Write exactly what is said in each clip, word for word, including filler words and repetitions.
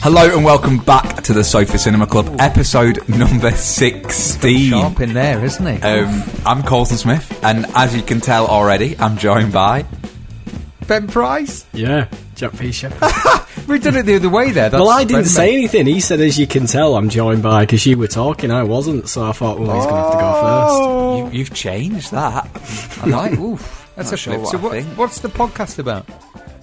Hello and welcome back to the Sofa Cinema Club, Ooh. episode number sixteen. Sharp in there, isn't it? Um, I'm Colton Smith, and as you can tell already, I'm joined by Ben Price. Yeah, Jack P. Shepherd. We did it the other way there. That's well, I didn't friendly. say anything. He said, as you can tell, I'm joined by, because you were talking, I wasn't. So I thought, well, oh, he's going to have to go first. You, you've changed that. I like. Oof, that's a flip. Sure so, what, what's the podcast about?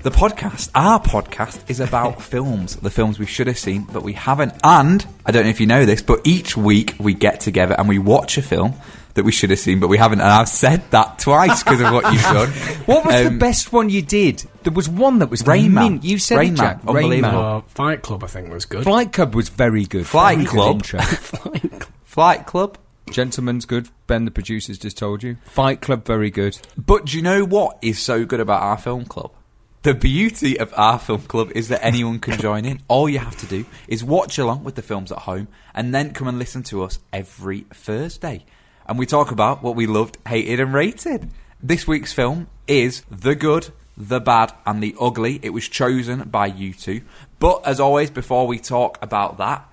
The podcast, our podcast, is about films, the films we should have seen, but we haven't. And, I don't know if you know this, but each week we get together and we watch a film that we should have seen, but we haven't. And I've said that twice because of what you've done. What was um, the best one you did? There was one that was... Rain Man. You said Rain it, Jack. Man. Unbelievable. Uh, Fight Club, I think, was good. Flight Club was very good. Flight very Club. Good Flight Club. Flight Club. Gentleman's good. Ben, the producer's just told you. Fight Club, very good. But do you know what is so good about our film club? The beauty of our film club is that anyone can join in. All you have to do is watch along with the films at home and then come and listen to us every Thursday. And we talk about what we loved, hated and rated. This week's film is The Good, The Bad and The Ugly. It was chosen by you two. But as always, before we talk about that,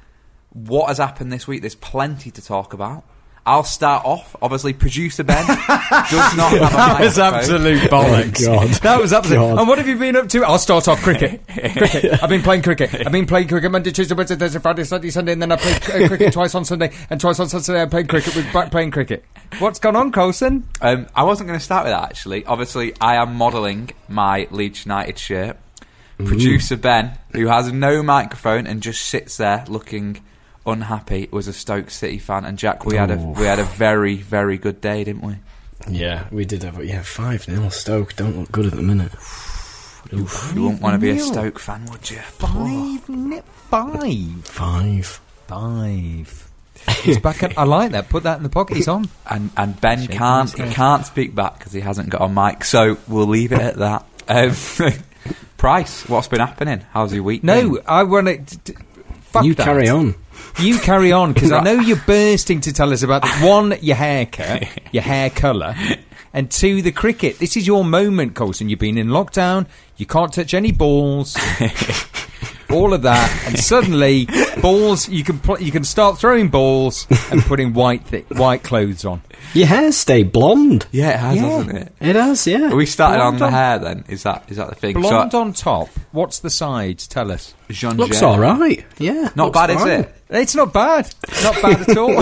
what has happened this week? There's plenty to talk about. I'll start off. Obviously, producer Ben does not have a microphone. That was absolute bollocks. Oh, God. That was absolute. God. And what have you been up to? I'll start off cricket. cricket. I've been playing cricket. I've been playing cricket Monday, Tuesday, Wednesday, Thursday, Friday, Saturday, Sunday, and then I played uh, cricket twice on Sunday and twice on Saturday. I played cricket with back playing cricket. What's gone on, Colson? Um, I wasn't going to start with that actually. Obviously, I am modelling my Leeds United shirt. Ooh. Producer Ben, who has no microphone and just sits there looking unhappy, was a Stoke City fan, and Jack, we Ooh. had a we had a very very good day, didn't we? Yeah, we did have a, yeah five nil Stoke. Don't look good at the minute. You, you wouldn't want to be a Stoke fan, would you? Five oh. five five five. He's back. At, I like that. Put that in the pocket. He's on. And and Ben Shaking can't he can't speak back because he hasn't got a mic. So we'll leave it at that. Um, Price, what's been happening? How's your week? No, been? I want it. D- fuck you that. Carry on. You carry on, because right. I know you're bursting to tell us about this. One, your haircut, your hair colour, and two, the cricket. This is your moment, Colson. You've been in lockdown, you can't touch any balls, all of that, and suddenly, balls, you can pl- you can start throwing balls and putting white thi- white clothes on. Your hair stayed blonde. Yeah, it has, yeah. hasn't it? It has, yeah. Are we started blonde on the on- hair, then? Is that is that the thing? Blonde so- on top. What's the sides? Tell us. Jean looks all right. Yeah, not bad, fine. Is it? It's not bad. Not bad at all.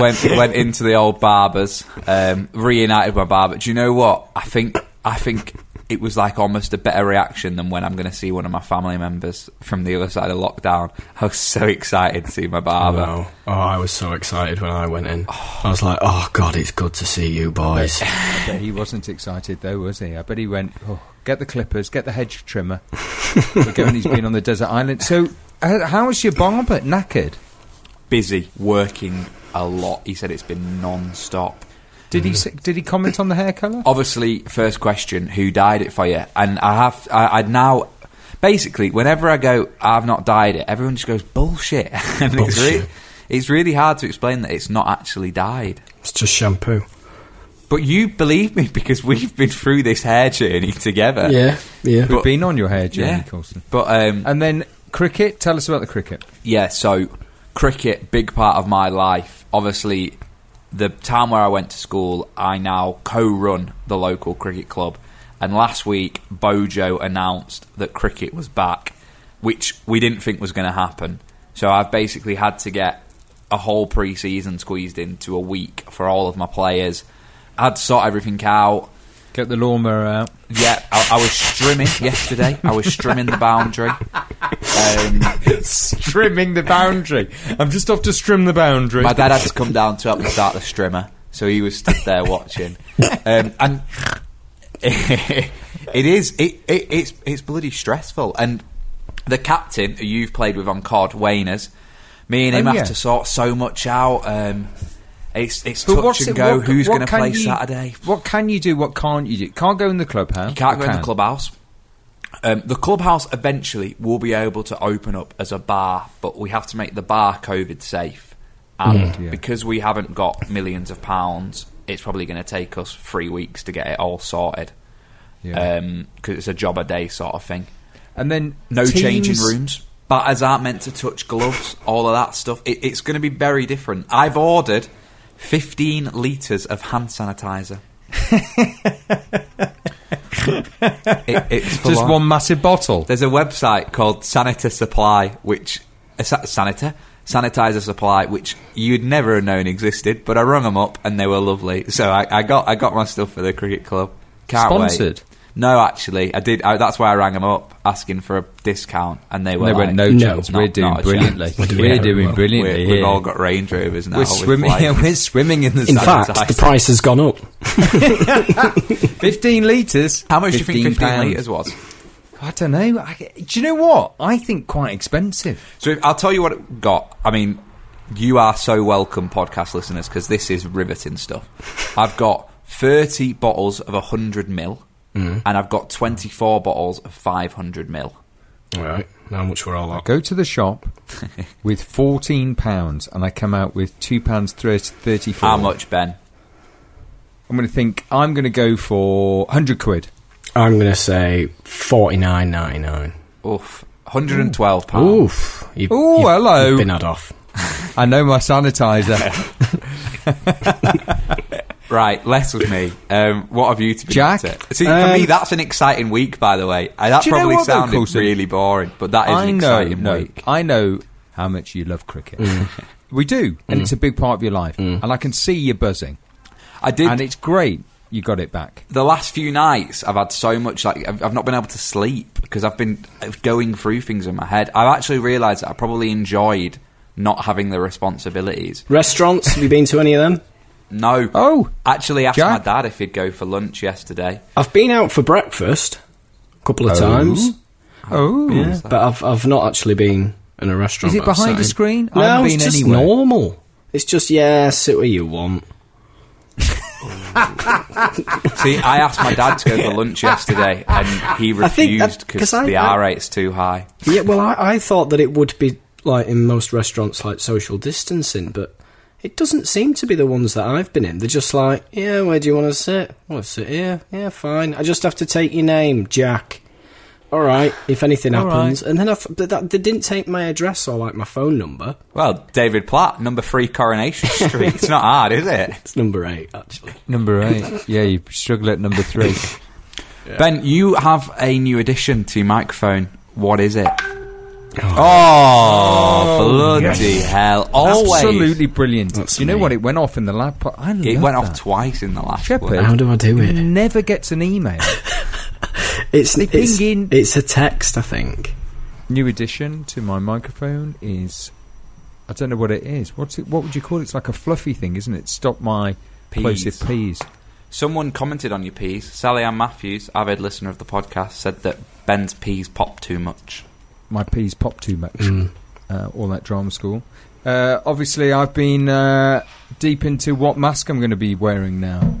went went into the old barbers. Um, reunited my barber. Do you know what? I think I think it was like almost a better reaction than when I'm going to see one of my family members from the other side of lockdown. I was so excited to see my barber. Oh, no. oh I was so excited when I went in. Oh, I was like, oh God, it's good to see you boys. I bet he wasn't excited though, was he? I bet he went, oh, get the clippers, get the hedge trimmer. Given he's been on the desert island. So, uh, how's your barber? Knackered? Busy, working a lot. He said it's been non-stop. Did he did he comment on the hair colour? Obviously, first question: who dyed it for you? And I have I, I now basically whenever I go, I've not dyed it. Everyone just goes bullshit. And bullshit. It's, really, it's really hard to explain that it's not actually dyed. It's just shampoo. But you believe me because we've been through this hair journey together. Yeah, yeah. But, we've been on your hair journey, yeah. Colson. But um, and then cricket. Tell us about the cricket. Yeah. So cricket, big part of my life. Obviously, the time where I went to school, I now co-run the local cricket club. And last week, Bojo announced that cricket was back, which we didn't think was going to happen. So I've basically had to get a whole pre-season squeezed into a week for all of my players. I had to sort everything out. Get the lawnmower out. Yeah, I, I was strimming yesterday. I was strimming the boundary. Um, strimming the boundary. I'm just off to strim the boundary. My dad had to come down to help me start the strimmer, so he was stood there watching. Um, and it is it, it it's it's bloody stressful. And the captain who you've played with on C O D, Wayners, me and him oh, yeah. have to sort so much out. Um, It's it's but touch and go. It, what, Who's going to play you, Saturday? What can you do? What can't you do? Can't go in the clubhouse. You can't go can. in the clubhouse. Um, the clubhouse eventually will be able to open up as a bar, but we have to make the bar COVID safe. And yeah. because we haven't got millions of pounds, it's probably going to take us three weeks to get it all sorted. Yeah. Um, because it's a job a day sort of thing. And then no teams, changing rooms. Batters aren't meant to touch gloves. All of that stuff. It, it's going to be very different. I've ordered Fifteen litres of hand sanitizer. it, it's full Just on. one massive bottle. There's a website called Sanita Supply, which uh, Sanita Sanitizer Supply, which you'd never have known existed. But I rung them up and they were lovely. So I, I got I got my stuff for the cricket club. Can't Sponsored? Wait. No, actually, I did. I, that's why I rang them up asking for a discount, and they were they like, went, "No, no chance. We're, doing not, not chance. we're, we're doing brilliantly. We're doing brilliantly. We've all got Range Rovers now. We're swimming. Like, yeah, we're swimming in the. In fact, the price has gone up. Fifteen litres. How much do you think fifteen litres was? I don't know. I, do you know what? I think quite expensive. So if, I'll tell you what it got. I mean, you are so welcome, podcast listeners, because this is riveting stuff. I've got thirty bottles of a hundred mil. Mm. And I've got twenty-four bottles of five hundred mil. All right. How much were all that? I go to the shop with fourteen pounds and I come out with two pounds thirty-four. How much, Ben? I'm going to think I'm going to go for one hundred quid. I'm going to say forty-nine ninety-nine. Oof. one hundred twelve pounds. Oof. Ooh, hello. You've been had off. I know my sanitizer. Right, less with me. Um, what have you to be Jack? At? See, um, for me, that's an exciting week, by the way. Uh, that probably sounded though, really boring, but that is I an exciting know, week. No, I know how much you love cricket. Mm. We do, and mm. it's a big part of your life. Mm. And I can see you buzzing. I did. And it's great you got it back. The last few nights, I've had so much, like, I've, I've not been able to sleep because I've been going through things in my head. I've actually realised that I probably enjoyed not having the responsibilities. Restaurants, have you been to any of them? No. Oh. Actually asked Jack? my dad if he'd go for lunch yesterday. I've been out for breakfast a couple of oh. times. Oh. Yeah, but I've I've not actually been in a restaurant. Is it behind a screen? No, I haven't been it's just anywhere. normal. It's just, yeah, sit where you want. See, I asked my dad to go for lunch yesterday and he refused because the I, R rate's too high. Yeah, well, I, I thought that it would be, like, in most restaurants, like, social distancing, but it doesn't seem to be the ones that I've been in. They're just like, yeah, where do you want to sit? Well, sit here. Yeah, fine. I just have to take your name, Jack. All right, if anything All happens. Right. And then I f- that, they didn't take my address or, like, my phone number. Well, David Platt, number three Coronation Street. It's not hard, is it? It's number eight, actually. Number eight. Yeah, you struggle at number three. Yeah. Ben, you have a new addition to your microphone. What is it? Oh, oh, bloody yes. hell. Always. Absolutely brilliant. That's you know me. What? It went off in the lab. Po- I love It went that. off twice in the last Shepherd, one. How do I do it? Never gets an email. it's, it's, in, it's a text, I think. New addition to my microphone is, I don't know what it is. What's it? What would you call it? It's like a fluffy thing, isn't it? Stop my peas. plosive peas. Someone commented on your peas. Sally Ann Matthews, avid listener of the podcast, said that Ben's peas pop too much. My peas pop too much. Mm. Uh, all that drama school. Uh, obviously, I've been uh, deep into what mask I'm going to be wearing now.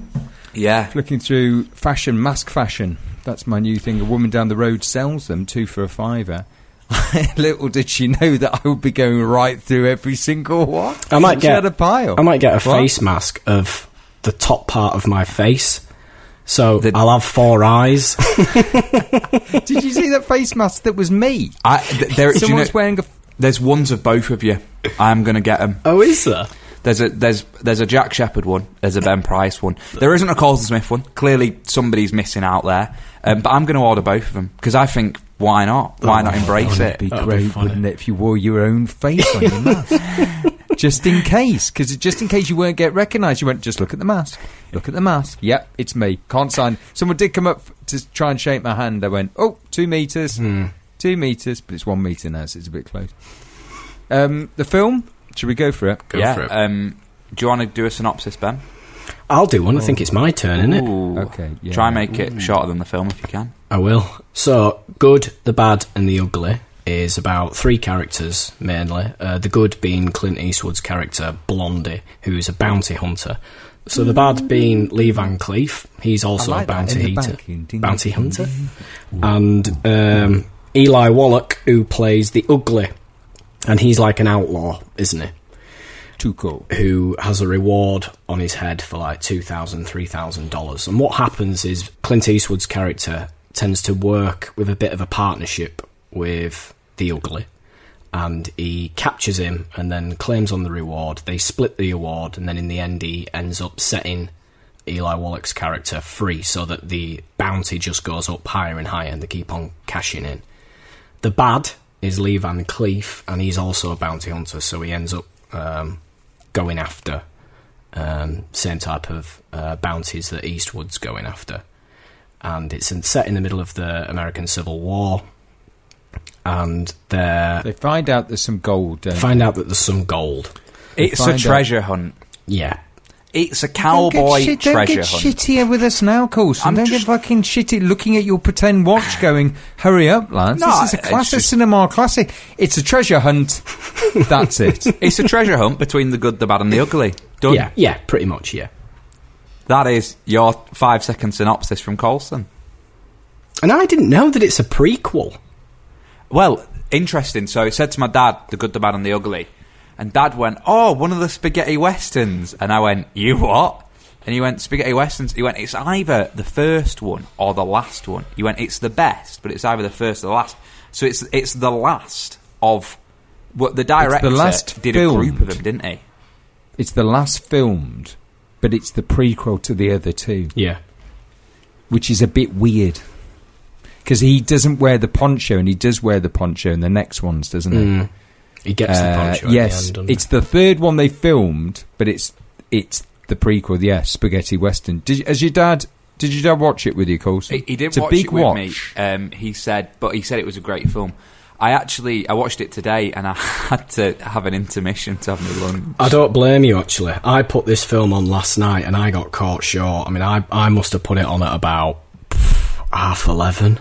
Yeah. Looking through fashion, mask fashion. That's my new thing. A woman down the road sells them, two for a fiver. Little did she know that I would be going right through every single one. I might she get had a pile. I might get a what? face mask of the top part of my face. So the I'll have four eyes. Did you see that face mask that was me? I, th- there, Someone's you know, wearing a There's ones of both of you. I am going to get them. Oh, is there? There's a there's there's a Jack Shepherd one. There's a Ben Price one. There isn't a Colton Smith one. Clearly, somebody's missing out there. Um, but I'm going to order both of them because I think, why not? Why oh, not embrace it? It'd be That'd great, be wouldn't it, if you wore your own face on your mask, just in case? Because just in case you weren't get recognised, you went, just look at the mask. Look at the mask. Yep, it's me. Can't sign. Someone did come up to try and shake my hand. I went, oh, two meters, hmm. two meters, but it's one meter now, so it's a bit close. Um, the film. Should we go for it? Go yeah, for it. Um, do you want to do a synopsis, Ben? I'll do one. Ooh. I think it's my turn, isn't it? Ooh. Okay. Yeah. Try and make it Ooh. shorter than the film if you can. I will. So, Good, the Bad and the Ugly is about three characters, mainly. Uh, the good being Clint Eastwood's character, Blondie, who is a bounty hunter. So the bad being Lee Van Cleef. He's also like a bounty hunter. Bounty hunter. And um, Eli Wallach, who plays the ugly. And he's like an outlaw, isn't he? Tuco. Who has a reward on his head for like two thousand dollars, three thousand dollars. And what happens is Clint Eastwood's character tends to work with a bit of a partnership with the ugly. And he captures him and then claims on the reward. They split the award, and then in the end he ends up setting Eli Wallach's character free so that the bounty just goes up higher and higher and they keep on cashing in. The bad is Lee Van Cleef, and he's also a bounty hunter, so he ends up um, going after um, same type of uh, bounties that Eastwood's going after. And it's in, set in the middle of the American Civil War, and they're... They find out there's some gold. They find out that there's some gold. It's a treasure out. hunt. Yeah. It's a cowboy don't get shi- treasure hunt. Don't get hunt. shittier with us now, Coulson. Don't just... get fucking shitty looking at your pretend watch going, hurry up, lads. No, this is a classic just... cinema classic. It's a treasure hunt. That's it. It's a treasure hunt between the good, the bad and the ugly. Done. Yeah, yeah, pretty much, yeah. That is your five-second synopsis from Coulson. And I didn't know that it's a prequel. Well, interesting. So it said to my dad, The Good, The Bad and The Ugly. And Dad went, oh, one of the Spaghetti Westerns. And I went, you what? And he went, Spaghetti Westerns. He went, it's either the first one or the last one. He went, it's the best, but it's either the first or the last. So it's it's the last of what the director the last did filmed. a group of them, didn't he? It's the last filmed, but it's the prequel to the other two. Yeah. Which is a bit weird. Because he doesn't wear the poncho, and he does wear the poncho in the next ones, doesn't he? Mm. He gets uh, the poncho. Yes, at the end, it's the third one they filmed, but it's it's the prequel. Yeah, Spaghetti Western. Did as your dad? Did your dad watch it with you, Coulson? He, he did. It's watch a big it with watch. me. Um, he said, but he said it was a great film. I actually I watched it today, and I had to have an intermission to have my lunch. I don't blame you. Actually, I put this film on last night, and I got caught short. I mean, I I must have put it on at about pff, half eleven.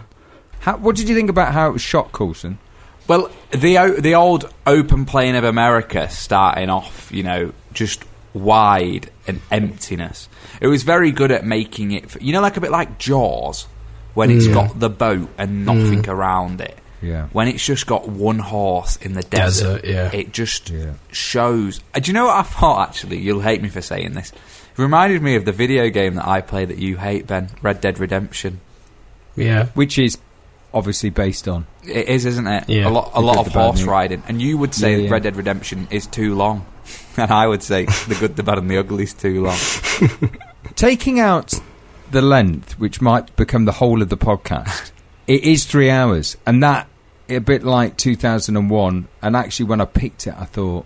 How, what did you think about how it was shot, Coulson? Well, the the old open plain of America starting off, you know, just wide and emptiness. It was very good at making it, you know, like a bit like Jaws, when it's yeah. got the boat and nothing mm. around it. Yeah. When it's just got one horse in the desert, desert yeah. it just yeah. shows. Do you know what I thought, actually? You'll hate me for saying this. It reminded me of the video game that I play that you hate, Ben, Red Dead Redemption. Yeah. Which is... obviously based on it is isn't it yeah. a lot a lot of horse riding, and you would say yeah, yeah. Red Dead Redemption is too long, and I would say The Good, the Bad and the Ugly is too long. Taking out the length, which might become the whole of the podcast, it is three hours, and that a bit like two thousand one, and actually when I picked it I thought,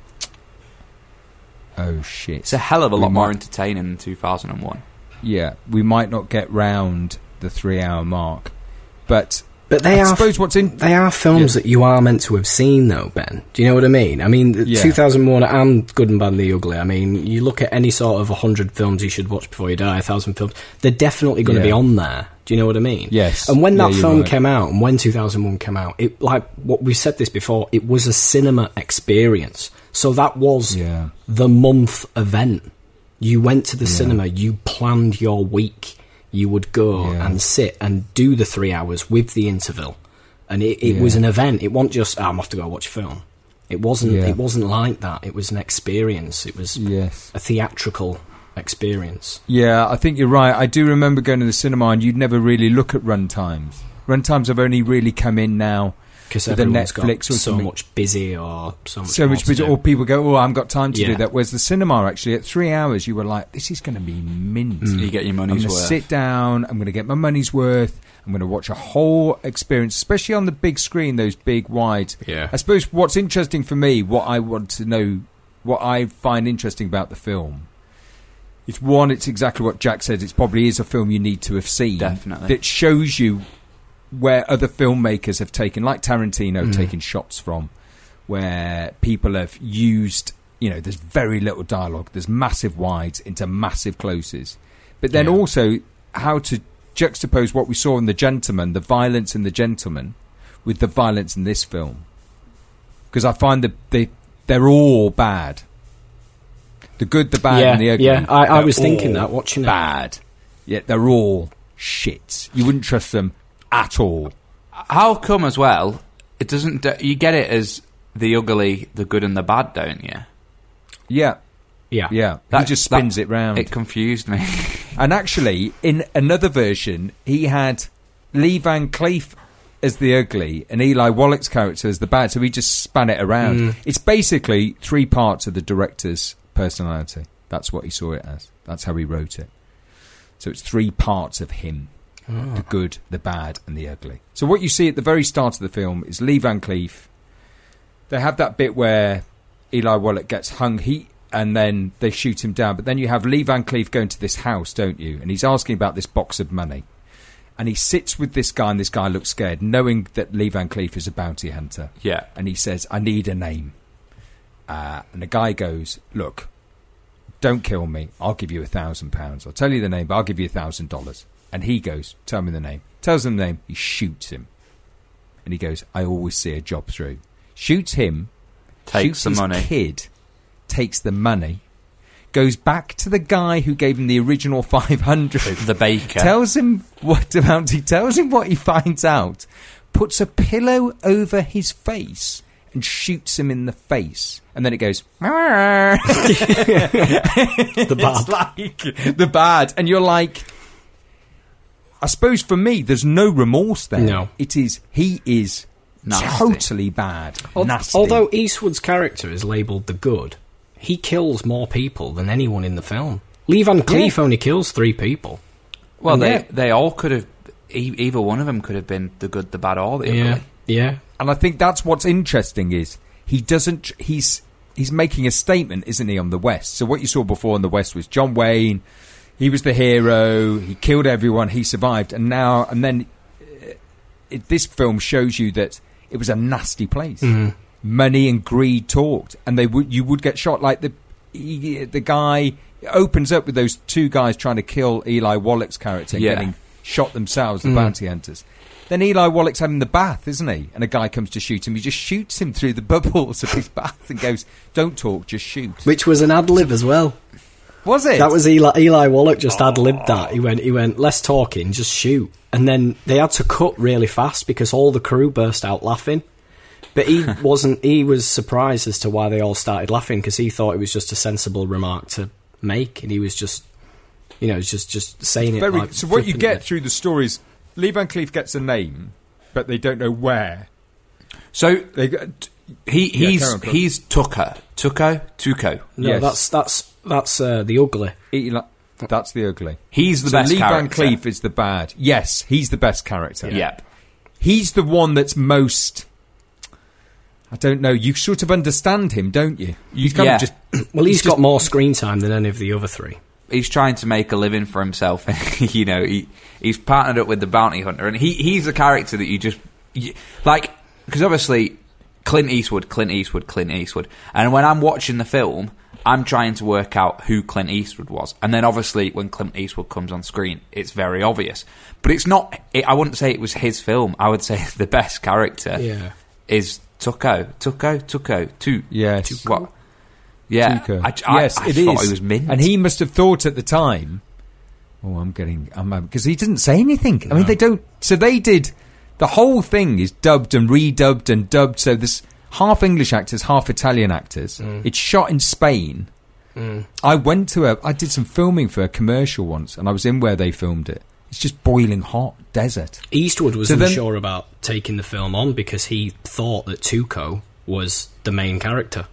oh shit, it's a hell of a we lot might- more entertaining than two thousand one. Yeah, we might not get round the three hour mark, but But they I are, suppose what's in... They are films yeah. that you are meant to have seen, though, Ben. Do you know what I mean? I mean, yeah. two thousand one and Good and Bad and the Ugly. I mean, you look at any sort of one hundred films you should watch before you die, one thousand films, they're definitely going to yeah. be on there. Do you know what I mean? Yes. And when that yeah, film right. came out, and when two thousand one came out, it like what we said this before, it was a cinema experience. So that was yeah. the month event. You went to the yeah. cinema, you planned your week. You would go yeah. and sit and do the three hours with the interval, and it, it yeah. was an event. It wasn't just oh, I'm off to go watch a film. It wasn't. Yeah. It wasn't like that. It was an experience. It was yes. a theatrical experience. Yeah, I think you're right. I do remember going to the cinema, and you'd never really look at runtimes. Runtimes have only really come in now because the Netflix was so much busy or so much. So much busy, or people go, "Oh, I haven't got time to yeah. do that." Whereas the cinema, actually, at three hours, you were like, "This is going to be mint." Mm. You get your money's I'm worth. Sit down. I'm going to get my money's worth. I'm going to watch a whole experience, especially on the big screen, those big wide. Yeah. I suppose what's interesting for me, what I want to know, what I find interesting about the film. It's one, it's exactly what Jack said. It probably is a film you need to have seen. Definitely. That shows you where other filmmakers have taken, like Tarantino, mm. taken shots from, where people have used, you know, there's very little dialogue. There's massive wides into massive closes. But then yeah. also how to juxtapose what we saw in The Gentleman, the violence in The Gentleman, with the violence in this film. Because I find that they, they're all bad. The good, the bad, yeah, and the ugly. Yeah, I, I was thinking that watching it. Bad. Yeah, they're all shit. You wouldn't trust them at all. How come as well? It doesn't. You get it as the ugly, the good, and the bad, don't you? Yeah, yeah, yeah. That, he just spins that, it round. It confused me. And actually, in another version, he had Lee Van Cleef as the ugly and Eli Wallach's character as the bad. So he just span it around. Mm. It's basically three parts of the director's personality. That's what he saw it as. That's how he wrote it. So it's three parts of him. Oh. The good, the bad, and the ugly. So what you see at the very start of the film is Lee Van Cleef. They have that bit where Eli Wallach gets hung, he, and then they shoot him down. But then you have Lee Van Cleef going to this house, don't you? And he's asking about this box of money. And he sits with this guy, and this guy looks scared, knowing that Lee Van Cleef is a bounty hunter. Yeah. And he says, I need a name. Uh, and the guy goes, look, don't kill me. I'll give you a thousand pounds. I'll tell you the name, but I'll give you a thousand dollars. And he goes, tell me the name. Tells him the name. He shoots him. And he goes, I always see a job through. Shoots him. Takes shoots the his money. Kid takes the money. Goes back to the guy who gave him the original five hundred. The baker. Tells him what amount. He tells him what he finds out. Puts a pillow over his face. And shoots him in the face. And then it goes... The bad. It's like the bad. And you're like... I suppose for me, there's no remorse there. No. It is... He is nasty. Totally bad. Al- nasty. Although Eastwood's character is labelled the good, he kills more people than anyone in the film. Lee Van Cleef yeah. only kills three people. Well, and they yeah. they all could have... Either one of them could have been the good, the bad, or the yeah. ugly. Yeah. And I think that's what's interesting is he doesn't he's he's making a statement, isn't he, on the West. So what you saw before in the West was John Wayne, he was the hero, he killed everyone, he survived, and now and then it, this film shows you that it was a nasty place. Mm-hmm. Money and greed talked, and they would you would get shot. Like the he, the guy opens up with those two guys trying to kill Eli Wallach's character yeah. getting shot themselves, the mm. bounty hunters. Then Eli Wallach's having the bath, isn't he? And a guy comes to shoot him. He just shoots him through the bubbles of his bath and goes, don't talk, just shoot. Which was an ad-lib as well. Was it? That was Eli, Eli Wallach just oh. ad-libbed that. He went, he went, less talking, just shoot. And then they had to cut really fast because all the crew burst out laughing. But he wasn't, he was surprised as to why they all started laughing because he thought it was just a sensible remark to make. And he was just, you know, just, just saying Very, it. Like, so what you get it. Through the stories. Lee Van Cleef gets a name, but they don't know where. So they, he he's yeah, he's Tuco, Tuco, Tuco. No, yes. that's that's that's uh, the ugly. Eli, that's the ugly. He's the so best. Lee character. Van Cleef is the bad. Yes, he's the best character. Yeah. Yep, he's the one that's most. I don't know. You sort of understand him, don't you? You kind yeah. of just. Well, he's, he's got just, more screen time than any of the other three. He's trying to make a living for himself. You know, he he's partnered up with the bounty hunter, and he he's a character that you just you, like, because obviously Clint Eastwood, Clint Eastwood, Clint Eastwood, and when I'm watching the film, I'm trying to work out who Clint Eastwood was, and then obviously when Clint Eastwood comes on screen, it's very obvious. But it's not. It, I wouldn't say it was his film. I would say the best character yeah. is Tuco, Tuco, Tuco, Tu. Yeah, what? Yeah, I, I, yes, I it thought is. He was mint. And he must have thought at the time, "Oh, I'm getting," because he didn't say anything. No. I mean, they don't. So they did. The whole thing is dubbed and redubbed and dubbed. So there's half English actors, half Italian actors. Mm. It's shot in Spain. Mm. I went to a. I did some filming for a commercial once, and I was in where they filmed it. It's just boiling hot desert. Eastwood was so unsure then, about taking the film on because he thought that Tuco was the main character.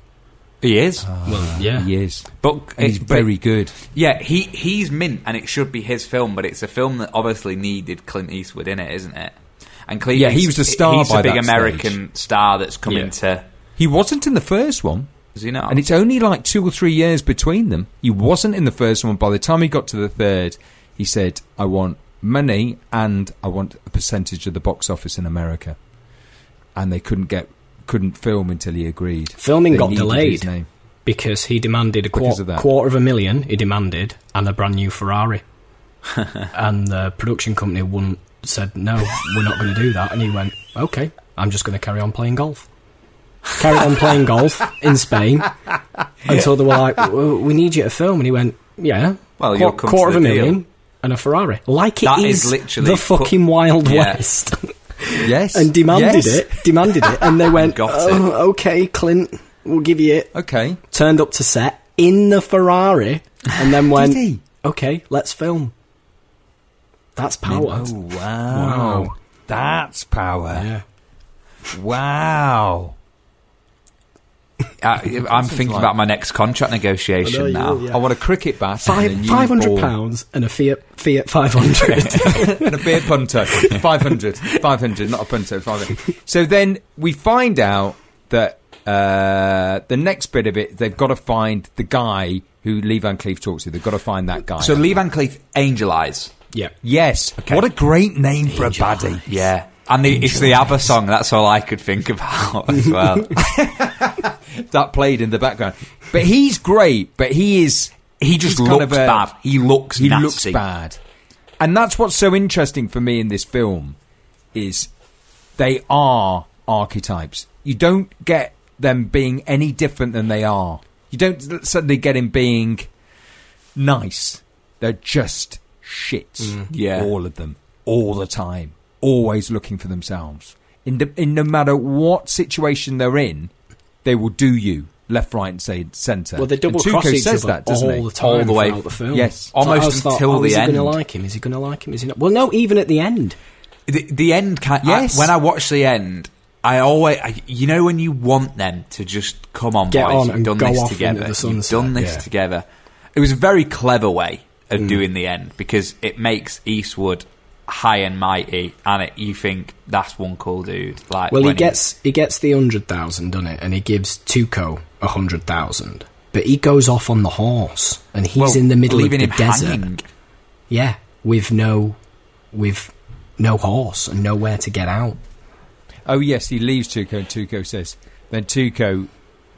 He is. Oh, well, yeah. He is. But he's very good. Yeah, he, he's mint, and it should be his film, but it's a film that obviously needed Clint Eastwood in it, isn't it? And Clint, yeah, he was the star he's by a big that American stage. Star that's come yeah. into... He wasn't in the first one. Is he not? And it's only like two or three years between them. He wasn't in the first one. By the time he got to the third, he said, I want money and I want a percentage of the box office in America. And they couldn't get... couldn't film until he agreed. Filming they got delayed because he demanded a quarter of, quarter of a million he demanded and a brand new Ferrari and the production company wouldn't said no, we're not going to do that, and he went, okay, I'm just going to carry on playing golf carry on playing golf in Spain until they were like, we need you to film, and he went, yeah, well, Qu- quarter of a million deal. And a Ferrari, like it that is, is literally the fucking put- Wild yeah. West. Yes. And demanded yes. it, demanded it, and they went, got oh, it. okay, Clint, we'll give you it. Okay. Turned up to set in the Ferrari, and then went, did he? Okay, let's film. That's power. Oh, wow. Wow. That's power. Yeah. Wow. I, I'm thinking like... about my next contract negotiation I know, now. Will, yeah. I want a cricket bat, Five, and a five hundred pounds and a Fiat Fiat five hundred. And a beer punter. five hundred. five hundred, not a punter. five hundred. So then we find out that uh, the next bit of it, they've got to find the guy who Lee Van Cleef talks to. They've got to find that guy. So Lee Van Cleef, Angel Eyes. Yeah. Yes. Okay. What a great name Angel for a baddie. Eyes. Yeah. And the, it's the ABBA song, that's all I could think about as well. That played in the background. But he's great, but he is... He just looks kind of a, bad. He looks He nasty. looks bad. And that's what's so interesting for me in this film, is they are archetypes. You don't get them being any different than they are. You don't suddenly get him being nice. They're just shit. Mm, yeah. All of them. All the time. Always looking for themselves. In, the, in no matter what situation they're in, they will do you left, right, and centre. Well, they double cross each other that, all he? the time, all the way throughout the film. Yes, almost so until thought, oh, the is end. Is he going to like him? Is he going to like him? Is he not? Well, no, even at the end. The, the end. Can, yes. I, when I watch the end, I always, I, you know, when you want them to just come on, get boys, on and done go this off together. You've done this yeah. together. It was a very clever way of mm. doing the end, because it makes Eastwood high and mighty, and it, you think that's one cool dude. Like, well, he gets he gets the hundred thousand, doesn't it? And he gives Tuco a hundred thousand, but he goes off on the horse, and he's well, in the middle of the desert. Hanging. Yeah, with no, with no horse and nowhere to get out. Oh yes, he leaves Tuco, and Tuco says. Then Tuco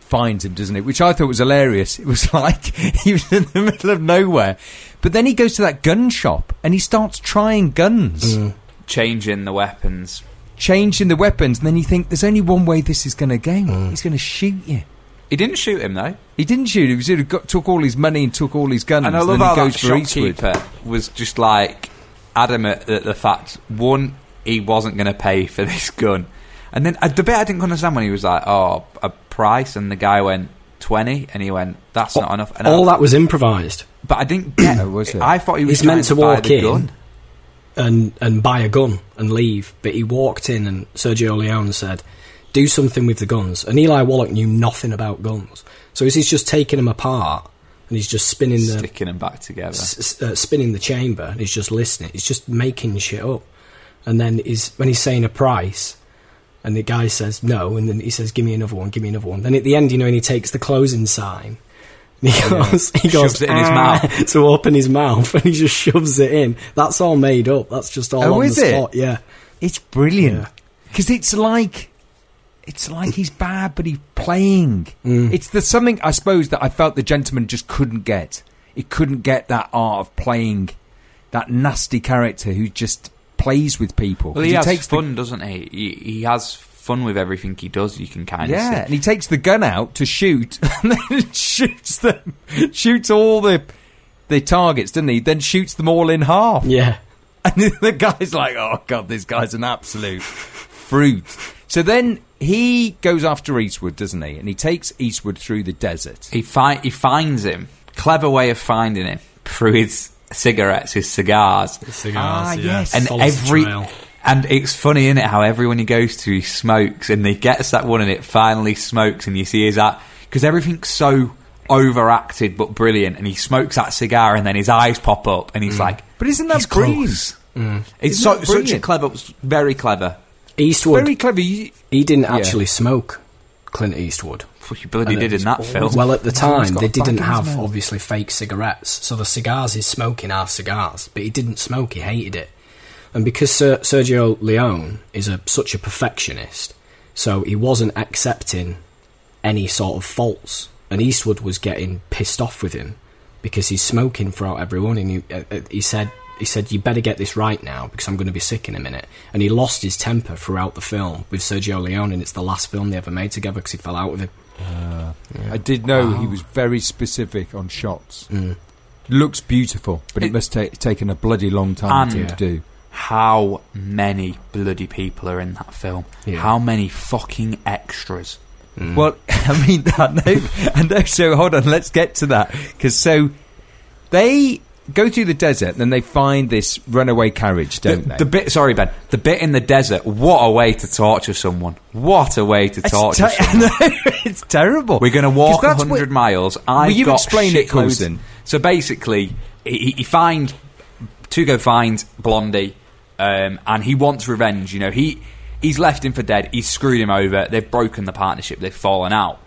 finds him, doesn't it? Which I thought was hilarious. It was like he was in the middle of nowhere. But then he goes to that gun shop and he starts trying guns. Mm. Changing the weapons. Changing the weapons. And then you think, there's only one way this is going to go. Mm. He's going to shoot you. He didn't shoot him, though. He didn't shoot him. He got, took all his money and took all his guns. And I love and how, how that shopkeeper was just like adamant that the fact, one, he wasn't going to pay for this gun. And then uh, the bit I didn't understand when he was like, oh, a price. And the guy went, twenty. And he went, that's well, not enough. And all I, that was improvised. But I didn't get it. Was it? I thought he was He's meant to, to walk in gun. and and buy a gun and leave. But he walked in, and Sergio Leone said, "Do something with the guns." And Eli Wallach knew nothing about guns, so he's just taking them apart and he's just spinning the sticking them back together, s- uh, spinning the chamber, and he's just listening. He's just making shit up. And then is when he's saying a price, and the guy says no, and then he says, "Give me another one, give me another one." Then at the end, you know, and he takes the closing sign. He goes, yeah. he goes shoves it in his mouth to open his mouth, and he just shoves it in. That's all made up. That's just all oh, on is the it? spot. Yeah, it's brilliant because yeah. it's like it's like he's bad, but he's playing. Mm. It's the something I suppose that I felt The Gentleman just couldn't get. It couldn't get that art of playing that nasty character who just plays with people. Well, he, he has takes fun, the... doesn't he? He, he has. fun. fun with everything he does, you can kind of yeah, see. Yeah, and he takes the gun out to shoot, and then shoots them, shoots all the the targets, doesn't he? Then shoots them all in half. Yeah. And the guy's like, oh, God, this guy's an absolute fruit. So then he goes after Eastwood, doesn't he? And he takes Eastwood through the desert. He, fi- he finds him. Clever way of finding him. Through his cigarettes is cigars. Cigars, ah, yes. And Solace every trail. And it's funny, isn't it, how everyone he goes to, he smokes, and he gets that one, and it finally smokes, and you see his eye, because everything's so overacted but brilliant, and he smokes that cigar, and then his eyes pop up, and he's mm. like, but isn't that brilliant? Mm. It's so, such a clever, very clever. Eastwood, very clever. He didn't actually yeah. smoke. Clint Eastwood. What you bloody did in that film? Well, at the time, they didn't have, obviously, fake cigarettes, so the cigars he's smoking are cigars, but he didn't smoke, he hated it. And because Sir Sergio Leone is a, such a perfectionist, so he wasn't accepting any sort of faults, and Eastwood was getting pissed off with him because he's smoking throughout everyone, and he, uh, he said, he said, you better get this right now because I'm going to be sick in a minute. And he lost his temper throughout the film with Sergio Leone, and it's the last film they ever made together because he fell out with him. Uh, yeah. I did know wow. he was very specific on shots. Mm. Looks beautiful, but it, it must have taken a bloody long time and, to yeah. do. How many bloody people are in that film? Yeah. How many fucking extras? Mm. Well, I mean, I know, so hold on, let's get to that. Because so they go through the desert, then they find this runaway carriage, don't the, they? The bit, sorry, Ben, the bit in the desert. What a way to torture someone! What a way to it's torture ter- someone! It's terrible. We're going to walk a hundred miles. I will you got explain it, Coulson? So basically, he, he finds Tuco finds Blondie, um, and he wants revenge. You know, he he's left him for dead. He's screwed him over. They've broken the partnership. They've fallen out.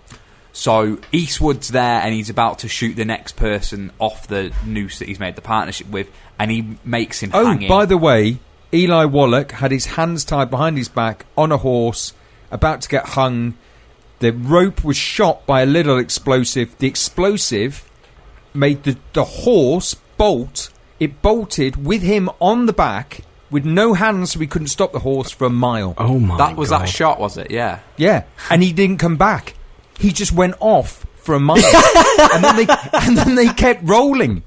So Eastwood's there, and he's about to shoot the next person off the noose that he's made the partnership with, and he makes him oh, hang. Oh, by the way, Eli Wallach had his hands tied behind his back on a horse, about to get hung. The rope was shot by a little explosive. The explosive made the, the horse bolt. It bolted with him on the back with no hands, so we couldn't stop the horse for a mile. Oh, my God. That was God. That shot, was it? Yeah. Yeah, and he didn't come back. He just went off for a mile, and then they and then they kept rolling.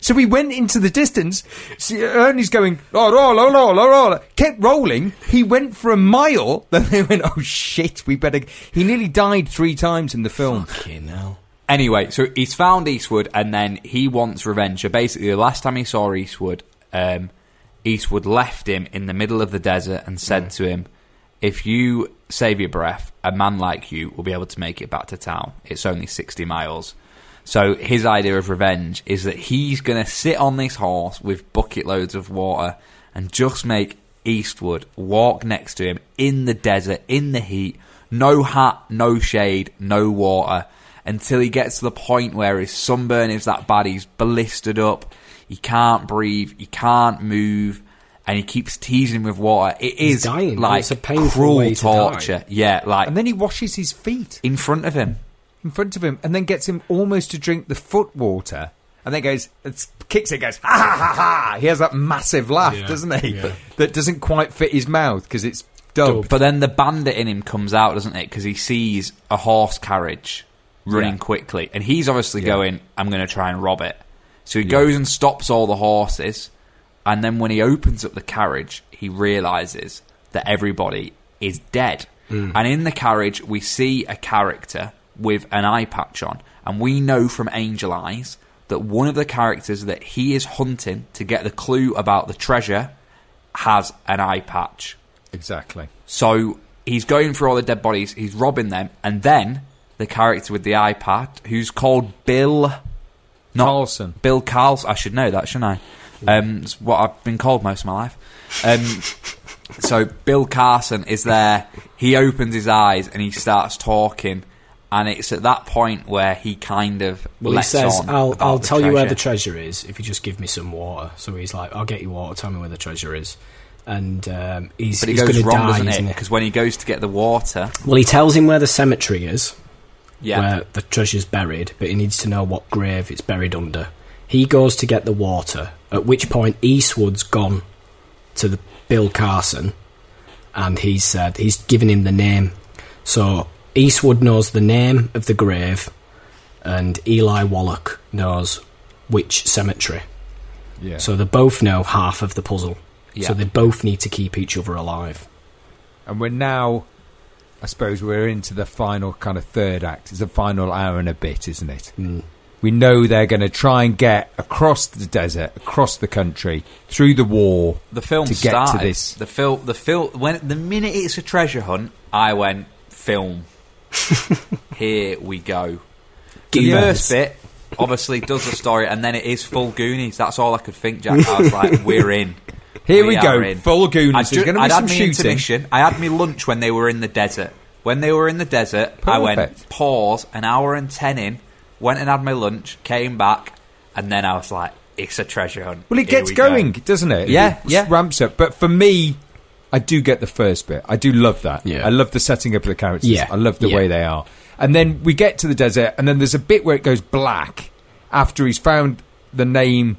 So we went into the distance. See, Ernie's going, oh, roll, oh, roll, oh, roll, kept rolling. He went for a mile. Then they went, oh shit, we better. He nearly died three times in the film. Fucking hell. Anyway, so he's found Eastwood, and then he wants revenge. So basically, the last time he saw Eastwood, um, Eastwood left him in the middle of the desert and said mm. to him, if you save your breath, a man like you will be able to make it back to town. It's only sixty miles. So his idea of revenge is that he's going to sit on this horse with bucket loads of water and just make Eastwood walk next to him in the desert, in the heat, no hat, no shade, no water, until he gets to the point where his sunburn is that bad, he's blistered up, he can't breathe, he can't move, and he keeps teasing him with water. It He's is dying. Like it's a painful cruel way to torture. Die. Yeah, like, and then he washes his feet in front of him, in front of him, and then gets him almost to drink the foot water, and then goes, it's, kicks it, goes ha ha ha ha. He has that massive laugh, yeah, doesn't he? Yeah. But that doesn't quite fit his mouth because it's dubbed. But then the bandit in him comes out, doesn't it? Because he sees a horse carriage running yeah. quickly, and he's obviously yeah. going, I'm going to try and rob it. So he yeah. goes and stops all the horses. And then when he opens up the carriage, he realises that everybody is dead. Mm. And in the carriage, we see a character with an eye patch on. And we know from Angel Eyes that one of the characters that he is hunting to get the clue about the treasure has an eye patch. Exactly. So he's going through all the dead bodies, he's robbing them, and then the character with the eye patch, who's called Bill... Not Carlson. Bill Carlson. I should know that, shouldn't I? Um, it's what I've been called most of my life. Um, so Bill Carson is there. He opens his eyes and he starts talking. And it's at that point where he kind of well, lets he says, on I'll, I'll tell treasure. you where the treasure is if you just give me some water. So he's like, I'll get you water, tell me where the treasure is. And um, he's, but it he's goes wrong, die, doesn't it? Because when he goes to get the water... Well, he tells him where the cemetery is, yeah. where the treasure's buried, but he needs to know what grave it's buried under. He goes to get the water, at which point Eastwood's gone to the Bill Carson, and he said he's given him the name. So Eastwood knows the name of the grave, and Eli Wallach knows which cemetery. Yeah. So they both know half of the puzzle. Yeah. So they both need to keep each other alive. And we're now, I suppose, we're into the final kind of third act. It's the final hour and a bit, isn't it? Mm. We know they're going to try and get across the desert, across the country, through the war. The film to get started. to this. The film. The film. When the minute it's a treasure hunt, I went film. Here we go. The yes. first bit obviously does the story, and then it is full Goonies. That's all I could think, Jack. I was like, we're in. Here we, we go. In. Full Goonies. There's going to be I'd some shooting. I had me lunch when they were in the desert. When they were in the desert, Perfect. I went pause an hour and ten in. Went and had my lunch, came back, and then I was like, it's a treasure hunt. Well, it Here gets we going, go. doesn't it? Yeah, it yeah. ramps up. But for me, I do get the first bit. I do love that. Yeah. I love the setting up of the characters. Yeah. I love the yeah. way they are. And then we get to the desert, and then there's a bit where it goes black after he's found the name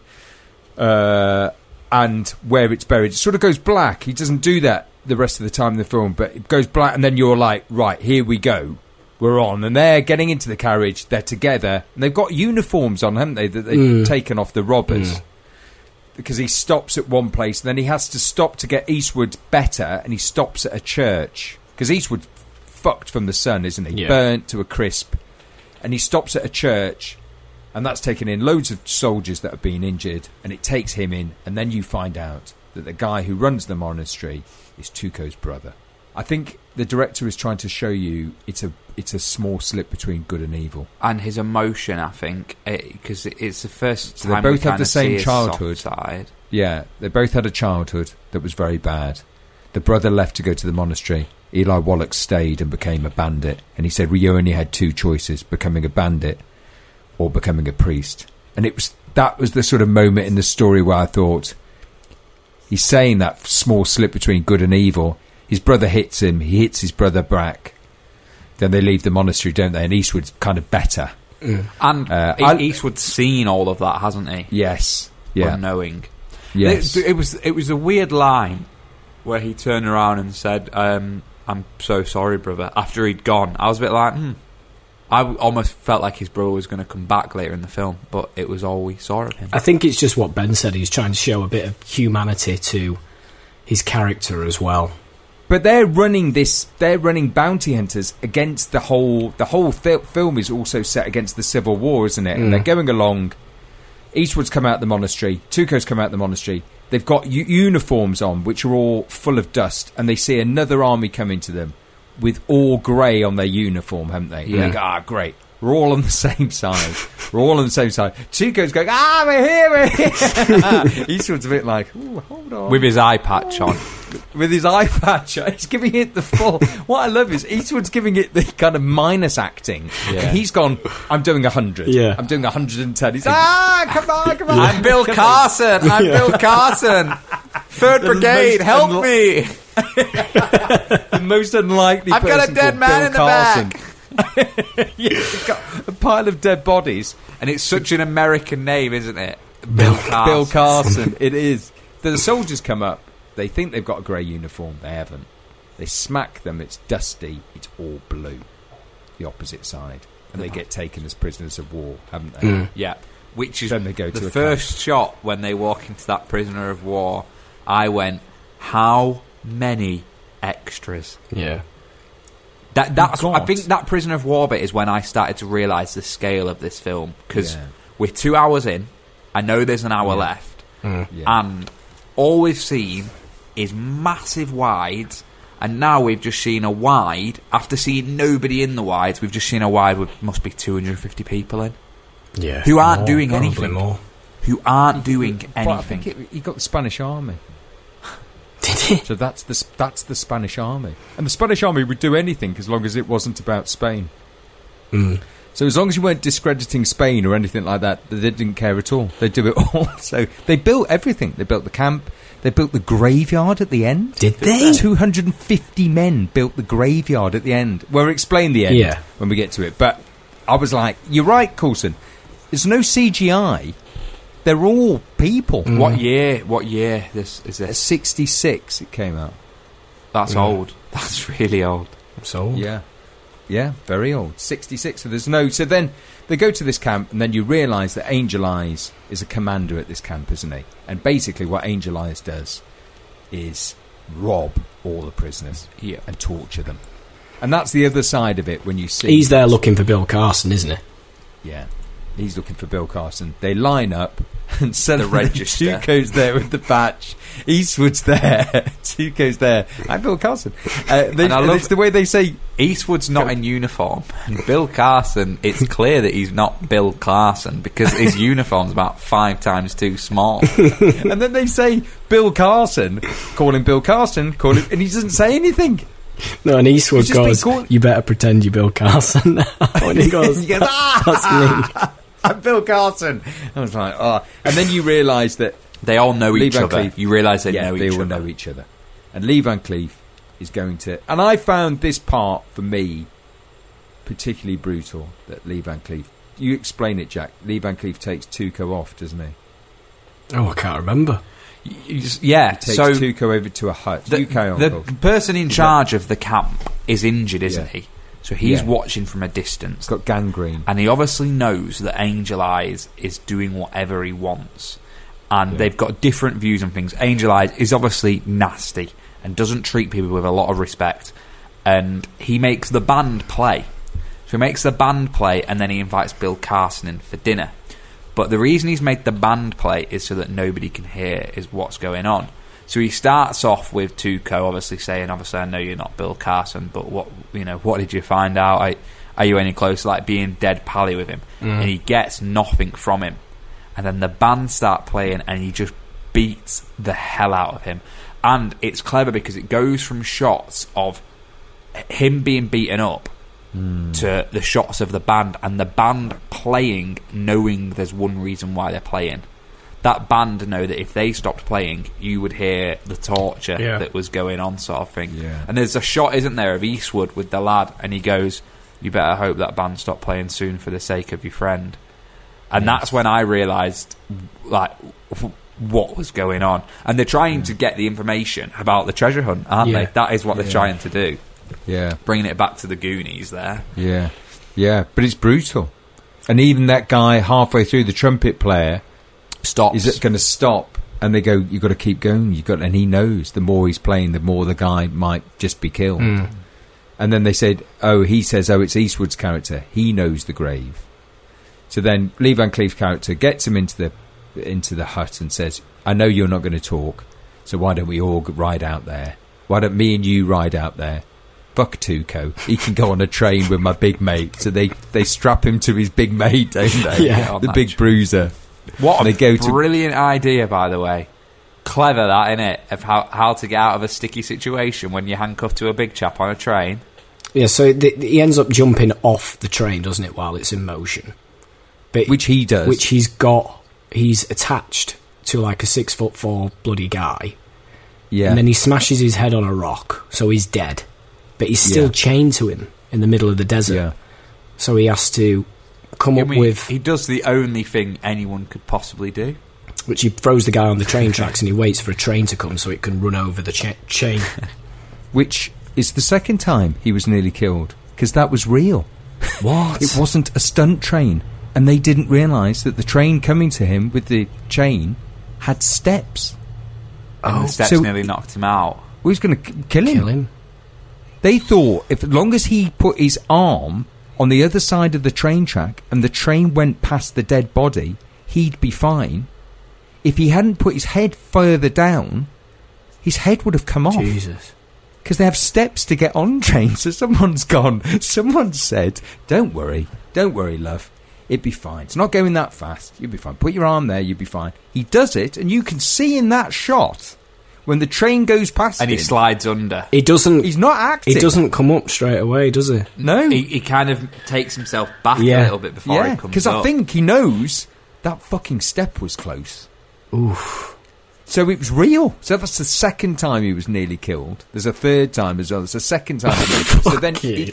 uh, and where it's buried. It sort of goes black. He doesn't do that the rest of the time in the film, but it goes black, and then you're like, right, here we go. We're on, and they're getting into the carriage. They're together, and they've got uniforms on, haven't they? That they've mm. taken off the robbers mm. because he stops at one place, and then he has to stop to get Eastwood better, and he stops at a church because Eastwood fucked from the sun, isn't he? Yeah. Burnt to a crisp, and he stops at a church, and that's taken in loads of soldiers that have been injured, and it takes him in, and then you find out that the guy who runs the monastery is Tuco's brother. I think the director is trying to show you it's a it's a small slip between good and evil, and his emotion. I think because it, it's the first so time they both had the same childhood. Side. Yeah, they both had a childhood that was very bad. The brother left to go to the monastery. Eli Wallach stayed and became a bandit. And he said, "Well, you only had two choices: becoming a bandit or becoming a priest." And it was that was the sort of moment in the story where I thought he's saying that small slip between good and evil. His brother hits him. He hits his brother back. Then they leave the monastery, don't they? And Eastwood's kind of better. Mm. And uh, I, Eastwood's seen all of that, hasn't he? Yes. Yeah. Unknowing. Yes. It, it was it was a weird line where he turned around and said, um, "I'm so sorry, brother." After he'd gone, I was a bit like, hmm. I almost felt like his brother was going to come back later in the film, but it was all we saw of him. I think it's just what Ben said. He's trying to show a bit of humanity to his character as well. But they're running this. They're running bounty hunters against the whole. The whole th- film is also set against the Civil War, isn't it? Mm. And they're going along. Eastwood's come out of the monastery. Tuco's come out of the monastery. They've got u- uniforms on, which are all full of dust, and they see another army coming to them with all grey on their uniform, haven't they? Yeah. And they go, ah, great. We're all on the same side. We're all on the same side. Tuco's going, ah, we're here, we're here. Eastwood's a bit like, ooh, hold on. With his eye patch on. With his eye patch on. He's giving it the full. What I love is Eastwood's giving it the kind of minus acting. Yeah. And he's gone, I'm doing one hundred. Yeah. I'm doing one hundred ten. He's like, ah, come on, come on. Yeah. I'm Bill Carson. I'm yeah. Bill Carson. Third Brigade, help unlo- me. The most unlikely I've person I've got a dead man Bill in the Carson. Back. Yeah, got a pile of dead bodies, and it's such an American name, isn't it? Bill Carson. Bill Carson. It is. The soldiers come up. They think they've got a grey uniform. They haven't. They smack them. It's dusty. It's all blue. The opposite side, and they get taken as prisoners of war, haven't they? Mm. Yeah. Which is then they go the to the first camp. Shot when they walk into that prisoner of war. I went, how many extras? Yeah. That, that's, I think that prisoner of war bit is when I started to realise the scale of this film, because yeah. we're two hours in. I know there's an hour yeah. left, mm. yeah. and all we've seen is massive wides, and now we've just seen a wide. After seeing nobody in the wides, we've just seen a wide with must be two hundred fifty people in, yeah, who aren't more, doing anything, more. who aren't doing but anything. I think it, you got the Spanish army. So that's the that's the Spanish army, and the Spanish army would do anything as long as it wasn't about Spain. Mm. So as long as you weren't discrediting Spain or anything like that, they didn't care at all. They do it all. So they built everything. They built the camp. They built the graveyard at the end. Did they? two hundred fifty men built the graveyard at the end. Well, we'll explain the end yeah. when we get to it. But I was like, you're right, Coulson. There's no C G I. They're all people. Mm. What year? What year? This is this? sixty-six. It came out. That's yeah. old. That's really old. It's old. Yeah, yeah, very old. sixty-six. So there's no. So then they go to this camp, and then you realise that Angel Eyes is a commander at this camp, isn't he? And basically, what Angel Eyes does is rob all the prisoners yeah. and torture them. And that's the other side of it when you see. He's there looking for Bill Carson, isn't he? Yeah. he's looking for Bill Carson. They line up and set a register. Tuco's there with the patch. Eastwood's there. Tuco's there. I'm Bill Carson. Uh, they, and I love the way they say Eastwood's not in uniform. And Bill Carson, it's clear that he's not Bill Carson because his uniform's about five times too small. And then they say Bill Carson. Call him Bill Carson. Call him, and he doesn't say anything. No, and Eastwood goes, call- you better pretend you're Bill Carson now. And he goes, he goes ah, that's me. I'm Bill Carson. I was like, oh. And then you realise that... They all know Lee each Van other. Cleef, you realise they yeah, know they each other. They all know each other. And Lee Van Cleef is going to... And I found this part, for me, particularly brutal, that Lee Van Cleef... You explain it, Jack. Lee Van Cleef takes Tuco off, doesn't he? Oh, I can't remember. You just, yeah, he takes so... Tuco over to a hut. The, on, the person in charge yeah. of the camp is injured, isn't yeah. he? So he's yeah. watching from a distance. He's got gangrene. And he obviously knows that Angel Eyes is doing whatever he wants. And yeah. they've got different views on things. Angel Eyes is obviously nasty and doesn't treat people with a lot of respect. And he makes the band play. So he makes the band play and then he invites Bill Carson in for dinner. But the reason he's made the band play is so that nobody can hear is what's going on. So he starts off with Tuco, obviously saying, obviously I know you're not Bill Carson, but what you know, what did you find out? I, are you any closer? Like being dead pally with him. Mm. And he gets nothing from him. And then the band start playing and he just beats the hell out of him. And it's clever because it goes from shots of him being beaten up mm. to the shots of the band and the band playing, knowing there's one reason why they're playing. That band know that if they stopped playing, you would hear the torture yeah. that was going on, sort of thing. Yeah. And there's a shot, isn't there, of Eastwood with the lad, and he goes, you better hope that band stop playing soon for the sake of your friend. And yes. that's when I realised, like, what was going on. And they're trying yeah. to get the information about the treasure hunt, aren't yeah. they? That is what yeah. they're trying to do. Yeah. Bringing it back to the Goonies there. Yeah. Yeah, but it's brutal. And even that guy halfway through, the trumpet player... Stops. Is it going to stop? And they go, you've got to keep going. You've got, and he knows the more he's playing, the more the guy might just be killed. Mm. And then they said, oh, he says, oh, it's Eastwood's character. He knows the grave. So then Lee Van Cleef's character gets him into the into the hut and says, I know you're not going to talk, so why don't we all ride out there? Why don't me and you ride out there? Fuck Tuco. He can go on a train with my big mate. So they, they strap him to his big mate, don't they? yeah, the big bruiser. What a brilliant to- idea, by the way. Clever, that, isn't it? Of how, how to get out of a sticky situation when you're handcuffed to a big chap on a train. Yeah, so the, the, he ends up jumping off the train, doesn't it, while it's in motion. But which he does. Which he's got... He's attached to, like, a six-foot-four bloody guy. Yeah. And then he smashes his head on a rock, so he's dead. But he's still yeah. chained to him in the middle of the desert. Yeah. So he has to... come up I mean, with he does the only thing anyone could possibly do, which he throws the guy on the train tracks and he waits for a train to come so it can run over the cha- chain which is the second time he was nearly killed because that was real. What? It wasn't a stunt train, and they didn't realise that the train coming to him with the chain had steps. Oh, and the steps so nearly knocked him out. Well, he's going to kill him. Kill him. They thought if as long as he put his arm on the other side of the train track and the train went past the dead body, he'd be fine. If he hadn't put his head further down, his head would have come off. Jesus. Because they have steps to get on trains, so someone's gone. Someone said, don't worry, don't worry, love. It'd be fine. It's not going that fast. You'll be fine. Put your arm there, you'll be fine. He does it, and you can see in that shot... when the train goes past and him, he slides under. He doesn't... He's not acting. He doesn't come up straight away, does he? No. He, he kind of takes himself back yeah. a little bit before yeah, he comes up. Because I think he knows that fucking step was close. Oof. So it was real. So that's the second time he was nearly killed. There's a third time as well. There's a second time. So then he,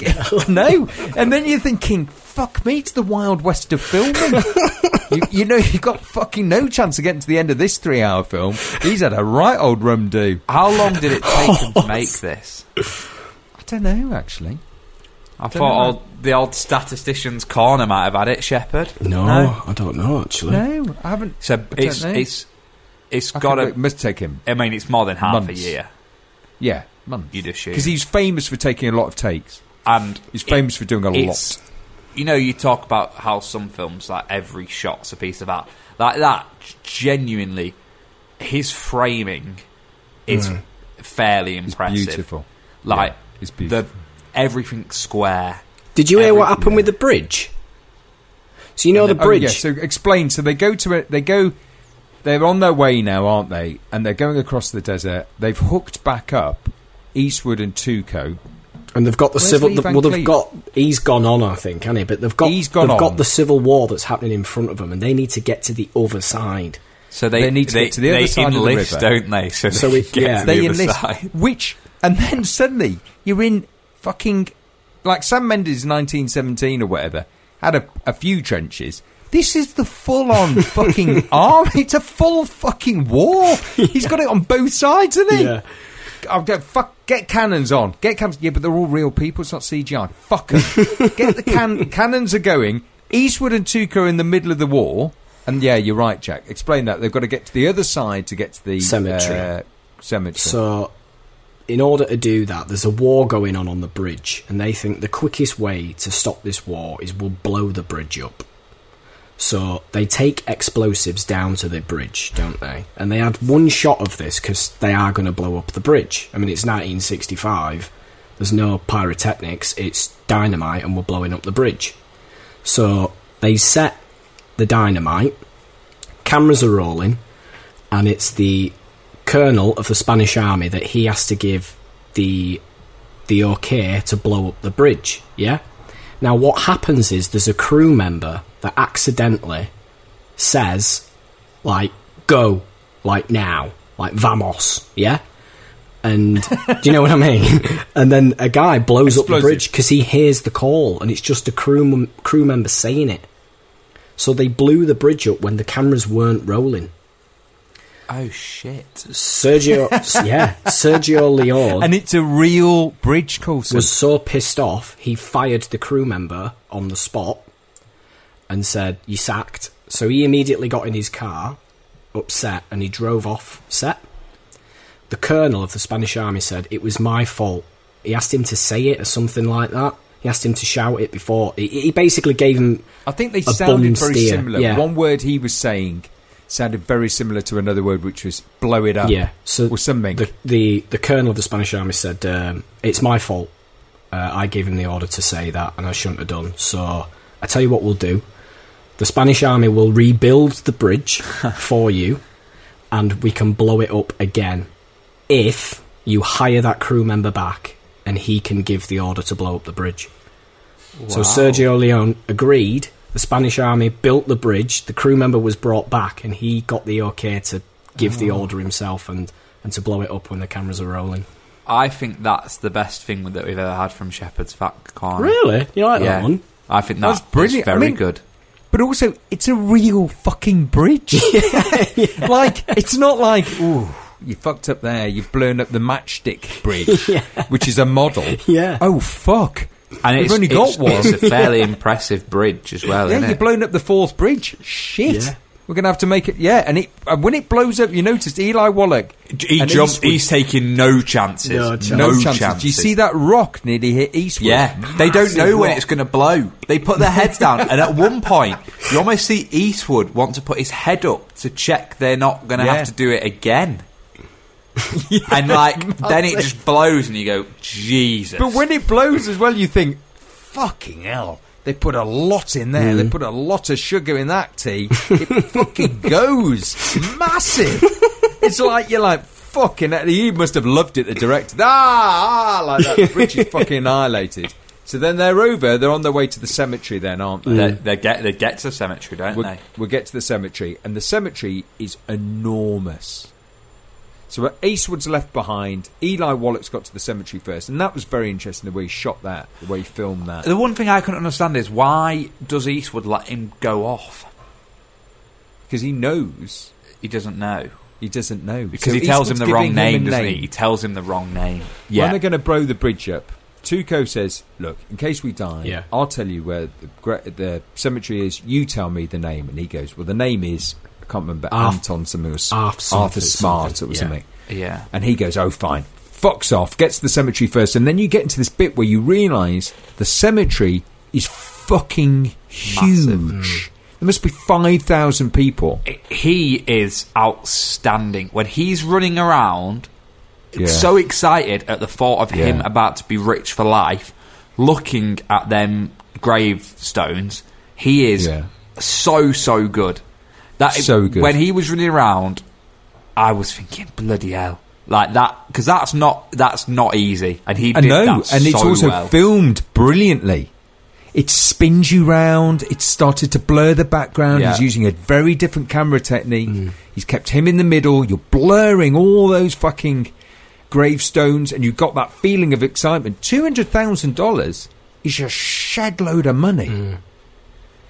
no. And then you're thinking, fuck me, it's the Wild West of filming. You, you know, you've got fucking no chance of getting to the end of this three-hour film. He's had a right old rum do. How long did it take him to make this? I don't know, actually. I, I thought old, the old statistician's corner might have had it, Shepherd. No, no, I don't know, actually. No, I haven't. So I it's, it's, it's got to... It must take him... I mean, it's more than half months. a year. Yeah, months. You'd assume. Because he's famous for taking a lot of takes. And... He's famous it, for doing a lot. you know, you talk about how some films, like, every shot's a piece of art. Like that, genuinely, his framing is mm. fairly impressive. It's beautiful. Like, yeah, it's beautiful. The, everything's square. Did you hear what happened yeah. with the bridge? So you know the, the bridge. Oh, yeah, so explain. So they go to it. They go. They're on their way now, aren't they? And they're going across the desert. They've hooked back up Eastwood and Tuco. And they've got the Where's civil. The, well, they've got. He's gone on, I think, hasn't he? But they've got. He's gone they've on. got the civil war that's happening in front of them, and they need to get to the other side. So they, they need to they, get to the other side enlist, of the river, don't they? So, so they, get yeah, to they the other enlist. Side. Which and then suddenly you're in fucking like Sam Mendes' nineteen seventeen or whatever. Had a, a few trenches. This is the full-on fucking arm. It's a full fucking war. Yeah. He's got it on both sides, isn't he? Yeah. I'll get, fuck, get cannons on. Get cannons. Yeah, but they're all real people. It's not C G I. Fuck them. Get the can- cannons are going. Eastwood and Tuco are in the middle of the war. And yeah, you're right, Jack. Explain that. They've got to get to the other side to get to the cemetery. Uh, cemetery. So, in order to do that, there's a war going on on the bridge, and they think the quickest way to stop this war is we'll blow the bridge up. So they take explosives down to the bridge, don't they? And they had one shot of this because they are going to blow up the bridge. I mean, it's nineteen sixty-five. There's no pyrotechnics. It's dynamite, and we're blowing up the bridge. So they set the dynamite. Cameras are rolling, and it's the colonel of the Spanish army that he has to give the the okay to blow up the bridge. Yeah. Now what happens is there's a crew member that accidentally says, like, go, like, now, like, vamos. Yeah. And do you know what I mean? And then a guy blows Explosive. up the bridge because he hears the call, and it's just a crew crew member saying it. So they blew the bridge up when the cameras weren't rolling. Oh shit! Sergio, yeah, Sergio Leone, and it's a real bridge. Coulson was so pissed off, he fired the crew member on the spot and said, "You sacked." So he immediately got in his car, upset, and he drove off set. The colonel of the Spanish army said, "It was my fault." He asked him to say it or something like that. He asked him to shout it before. He, he basically gave him. I think they a sounded very steer. similar. Yeah. One word he was saying sounded very similar to another word, which was blow it up. Yeah. So or something. The, the, the colonel of the Spanish army said, um, it's my fault. Uh, I gave him the order to say that, and I shouldn't have done. So I tell you what we'll do. The Spanish army will rebuild the bridge for you, and we can blow it up again if you hire that crew member back and he can give the order to blow up the bridge. Wow. So Sergio Leone agreed. The Spanish army built the bridge, the crew member was brought back, and he got the okay to give oh. the order himself and, and to blow it up when the cameras are rolling. I think that's the best thing that we've ever had from Shepherd's Fact Corner. Really? You like yeah. that one? I think that that's brilliant. Very I mean, good. But also, it's a real fucking bridge. yeah, yeah. Like, it's not like, ooh, you fucked up there, you've blown up the matchstick bridge, yeah. which is a model. Yeah. Oh, fuck. And We've it's, only got it's, one. It's a fairly yeah. impressive bridge as well. Yeah, isn't you've it? blown up the fourth bridge. Shit, yeah. we're gonna have to make it. Yeah, and it and when it blows up, you noticed Eli Wallach. He jumps. He's taking no chances. No, chance. no, no chances. chances. Do you see that rock nearly hit Eastwood? Yeah, Massive they don't know rock. when it's gonna blow. They put their heads down, and at one point, you almost see Eastwood want to put his head up to check they're not gonna yeah. have to do it again. yeah, and like then it just blows and you go Jesus. But when it blows as well, you think fucking hell, they put a lot in there. mm. They put a lot of sugar in that tea. It fucking goes massive. It's like you're like fucking hell, he must have loved it, the director. ah, ah like that, the bridge is fucking annihilated. So then they're over, they're on their way to the cemetery then, aren't they? Mm. They get they get to the cemetery, don't we'll, they we'll get to the cemetery, and the cemetery is enormous. So Eastwood's left behind. Eli Wallach's got to the cemetery first, and that was very interesting, the way he shot that, the way he filmed that. The one thing I couldn't understand is why does Eastwood let him go off? Because he knows. He doesn't know. He doesn't know. Because so he tells Eastwood's him the wrong name, doesn't name. he? He tells him the wrong name. Yeah. When they're going to blow the bridge up, Tuco says, look, in case we die, yeah. I'll tell you where the, the cemetery is. You tell me the name. And he goes, well, the name is... I can't remember, Arf, Anton something was Arf, something, Arthur Smart something. or something. Yeah. yeah. And he goes, oh, fine. Fucks off, gets to the cemetery first, and then you get into this bit where you realise the cemetery is fucking huge. Massive. There must be five thousand people. He is outstanding. When he's running around, yeah. so excited at the thought of yeah. him about to be rich for life, looking at them gravestones, he is yeah. so, so good. That so good. When he was running around, I was thinking, bloody hell. Like that, because that's not, that's not easy. And he did I know, that and so it's also well. filmed brilliantly. It spins you round. It started to blur the background. Yeah. He's using a very different camera technique. Mm. He's kept him in the middle. You're blurring all those fucking gravestones, and you got that feeling of excitement. two hundred thousand dollars is a shed load of money. Mm.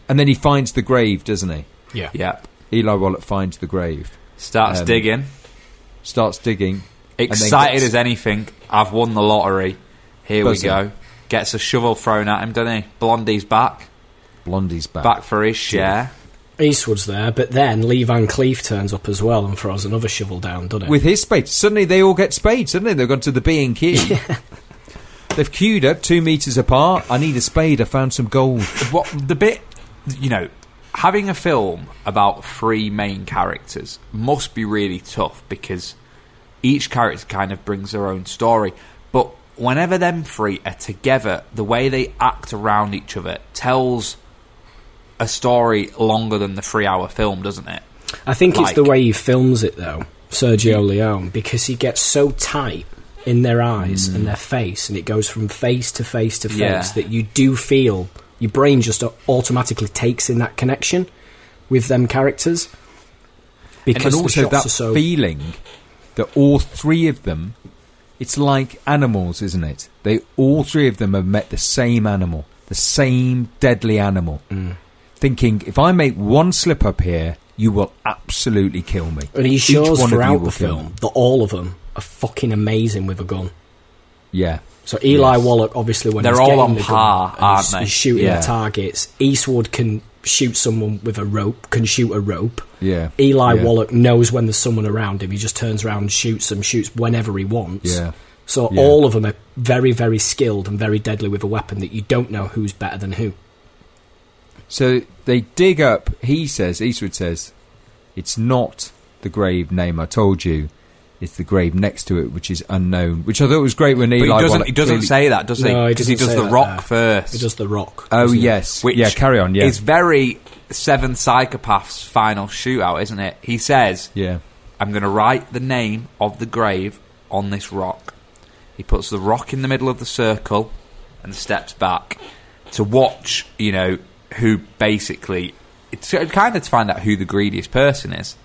And then he finds the grave, doesn't he? Yeah. yeah. Eli Wallach finds the grave. Starts um, digging. Starts digging. Excited as anything. I've won the lottery. Here we go. Gets a shovel thrown at him, doesn't he? Blondie's back. Blondie's back. Back for his share. Eastwood's there, but then Lee Van Cleef turns up as well and throws another shovel down, doesn't he? With his spades. Suddenly they all get spades, don't they? They've gone to the B and Q. Yeah. They've queued up two metres apart. I need a spade. I found some gold. What the bit, you know, having a film about three main characters must be really tough because each character kind of brings their own story. But whenever them three are together, the way they act around each other tells a story longer than the three-hour film, doesn't it? I think like, it's the way he films it, though, Sergio Leone, because he gets so tight in their eyes mm. and their face, and it goes from face to face to face yeah. that you do feel your brain just automatically takes in that connection with them characters. Because and also that so feeling that all three of them... It's like animals, isn't it? They all three of them have met the same animal, the same deadly animal, mm. thinking, if I make one slip up here, you will absolutely kill me. And he shows throughout the film that all of them are fucking amazing with a gun. Yeah. So Eli yes. Wallach, obviously, when they're he's all on the par, gun, aren't he's, they? He's shooting yeah. the targets. Eastwood can shoot someone with a rope, can shoot a rope. Yeah. Eli yeah. Wallach knows when there's someone around him. He just turns around and shoots them, shoots whenever he wants. Yeah. So yeah. all of them are very, very skilled and very deadly with a weapon that you don't know who's better than who. So they dig up, he says, Eastwood says, it's not the grave name I told you. It's the grave next to it, which is unknown, which I thought was great when Eli... But he doesn't, Wallach, he doesn't really, say that, does he? No, he doesn't he does say the that, rock no. first. He does the rock. Oh, yes. Which yeah, carry on, yeah. It's very Seven Psychopaths' final shootout, isn't it? He says, "Yeah, I'm going to write the name of the grave on this rock." He puts the rock in the middle of the circle and steps back to watch, you know, who basically... It's kind of to find out who the greediest person is.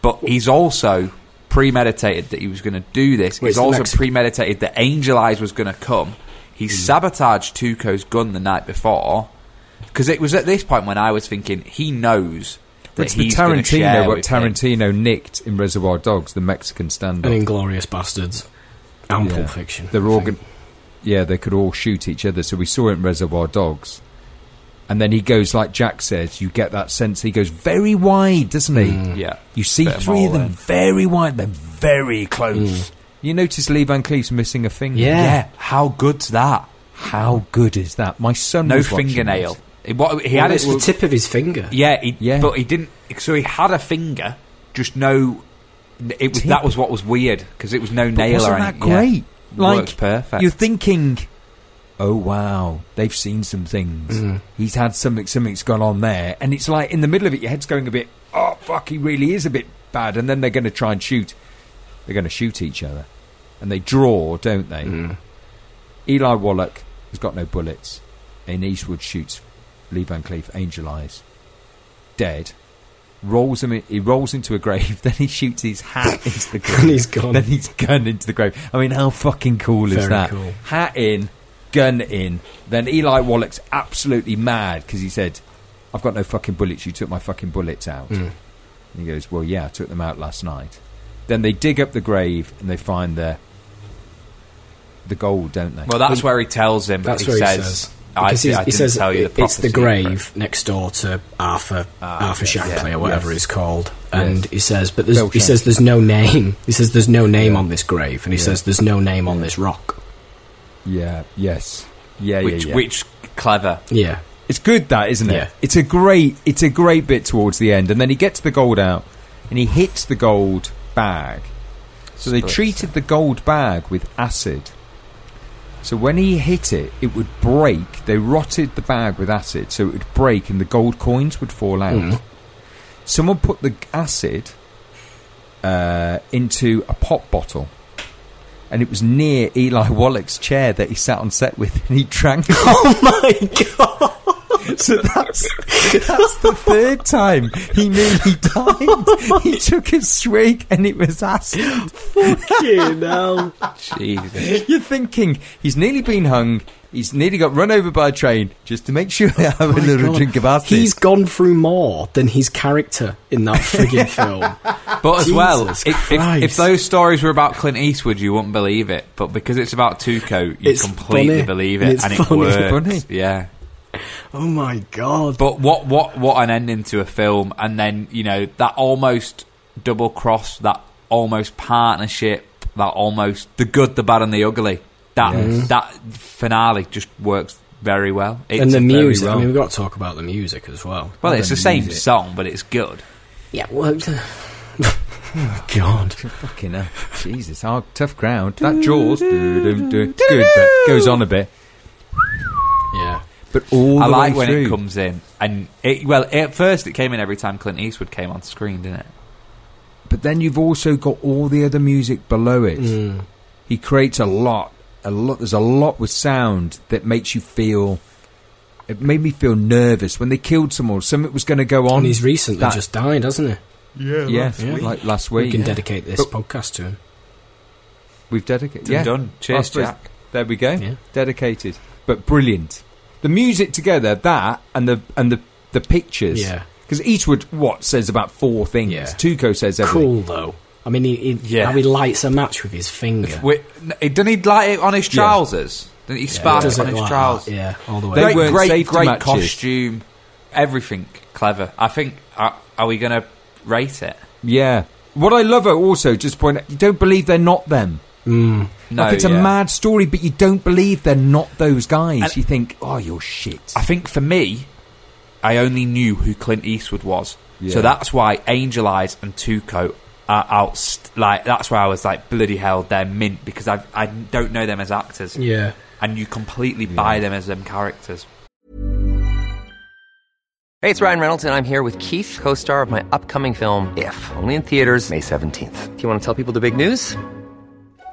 But he's also... premeditated that he was going to do this. Well, it's also next... premeditated that Angel Eyes was going to come. He mm. sabotaged Tuco's gun the night before, because it was at this point when I was thinking he knows that it's he's the Tarantino what Tarantino him. nicked in Reservoir Dogs, the Mexican standoff, and Inglourious Bastards and yeah. Pulp Fiction. They're all gonna, yeah, they could all shoot each other. So we saw it in Reservoir Dogs, and then he goes, like Jack says, you get that sense. He goes very wide, doesn't he? Mm. Yeah. You see three of them in. very wide, then very close. Mm. You notice Lee Van Cleef's missing a finger. Yeah. yeah. How good's that? How good is that? My son no was watching fingernail. This. It, what, he well, had it's it, the tip of his finger. Yeah, he, yeah. But he didn't. So he had a finger, just no. It was tip. That was what was weird, because it was no but nail wasn't or anything. That great? Yeah. Like, works perfect. You're thinking, oh wow, they've seen some things. Mm. He's had something, something's gone on there. And it's like, in the middle of it, your head's going a bit, oh fuck, he really is a bit bad. And then they're going to try and shoot. They're going to shoot each other. And they draw, don't they? Mm. Eli Wallach has got no bullets. And Eastwood shoots Lee Van Cleef, Angel Eyes, dead. Rolls him in, he rolls into a grave, then he shoots his hat into the grave. And he's gone. Then he's gunned into the grave. I mean, how fucking cool Very is that? Cool. Hat in, gun in. Then Eli Wallach's absolutely mad because he said, I've got no fucking bullets, you took my fucking bullets out. Mm. And he goes, well yeah, I took them out last night. Then they dig up the grave and they find the the gold, don't they? Well, that's well, where he tells him, that's he where says, he says I, he, I he says tell you the it's the grave next door to Arthur uh, Arthur yes, Shankley yeah, or whatever yes. it's called, and yes. he says but there's, he says there's no name he says there's no name yeah. on this grave, and he yeah. says there's no name yeah. on this rock. Yeah, yes. Yeah, which, yeah, yeah. Which clever. Yeah. It's good, that, isn't it? Yeah. It's a great, it's a great bit towards the end. And then he gets the gold out and he hits the gold bag. So they treated the gold bag with acid. So when he hit it, it would break. They rotted the bag with acid, so it would break and the gold coins would fall out. Mm. Someone put the acid uh, into a pop bottle. And it was near Eli Wallach's chair that he sat on set with, and he drank it. Oh, my God. So that's that's the third time he nearly died. He took a swig and it was acid. Fucking hell. Jesus. You're thinking, he's nearly been hung, he's nearly got run over by a train, just to make sure they have oh a little God. drink of acid. He's gone through more than his character in that friggin' film. But as well, it, if, if those stories were about Clint Eastwood, you wouldn't believe it. But because it's about Tuco, you it's completely funny. believe it. It's and funny. It works. It's funny. Yeah. Oh my God. But what, what, what an ending to a film. And then, you know, that almost double cross, that almost partnership, that almost the good, the bad and the ugly. That yes. that finale just works very well. It's and the music, well. I mean, we've got to talk about the music as well. Well, it's the, the same music. song, but it's good. Yeah, well... Oh, God. Fucking hell. Jesus, oh, tough crowd. That Jaws, good, but goes on a bit. Yeah. But all I the like way when through. It comes in, and it, well, at first it came in every time Clint Eastwood came on screen, didn't it? But then you've also got all the other music below it. Mm. He creates a lot, a lot. There's a lot with sound that makes you feel. It made me feel nervous when they killed someone. Something was going to go on. And he's recently that, just died, hasn't he? Yeah, yeah, last yeah. like last week. We can yeah. dedicate this but, podcast to him. We've dedicated. Yeah, done. Cheers, Jack. There we go. Yeah. Dedicated, but brilliant. The music together, that and the and the, the pictures. Yeah. Because Eastwood, what, says about four things. Yeah. Tuco says everything. Cool, though. I mean, he, he, yeah. how he lights a match with his finger. We, doesn't he light it on his trousers? Yeah. Doesn't he spark yeah, it, it on his like trousers? That. Yeah, all the way. They great, great, great costume. Everything clever. I think, are, are we going to rate it? Yeah. What I love also, just point out, you don't believe they're not them. Mm. No, like it's yeah. a mad story, but you don't believe they're not those guys. And you think, oh, you're shit. I think for me, I only knew who Clint Eastwood was, yeah. so that's why Angel Eyes and Tuco are out. St- like that's why I was like, bloody hell, they're mint, because I I don't know them as actors. Yeah, and you completely yeah. buy them as them characters. Hey, it's Ryan Reynolds, and I'm here with Keith, co-star of my upcoming film If, only in theaters May seventeenth. Do you want to tell people the big news?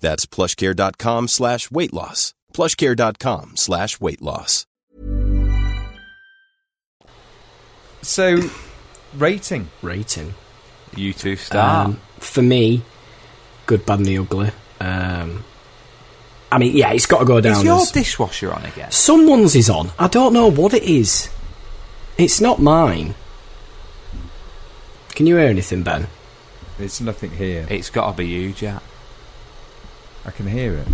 That's PlushCare dot com slash weight loss. PlushCare dot com slash weight loss. So... Rating. Rating. You two start. Um, for me, Good, Bad and the Ugly. Um, I mean, yeah, it's got to go down. Is your as, dishwasher on again? Someone's is on. I don't know what it is. It's not mine. Can you hear anything, Ben? It's nothing here. It's got to be you, Jack. I can hear it.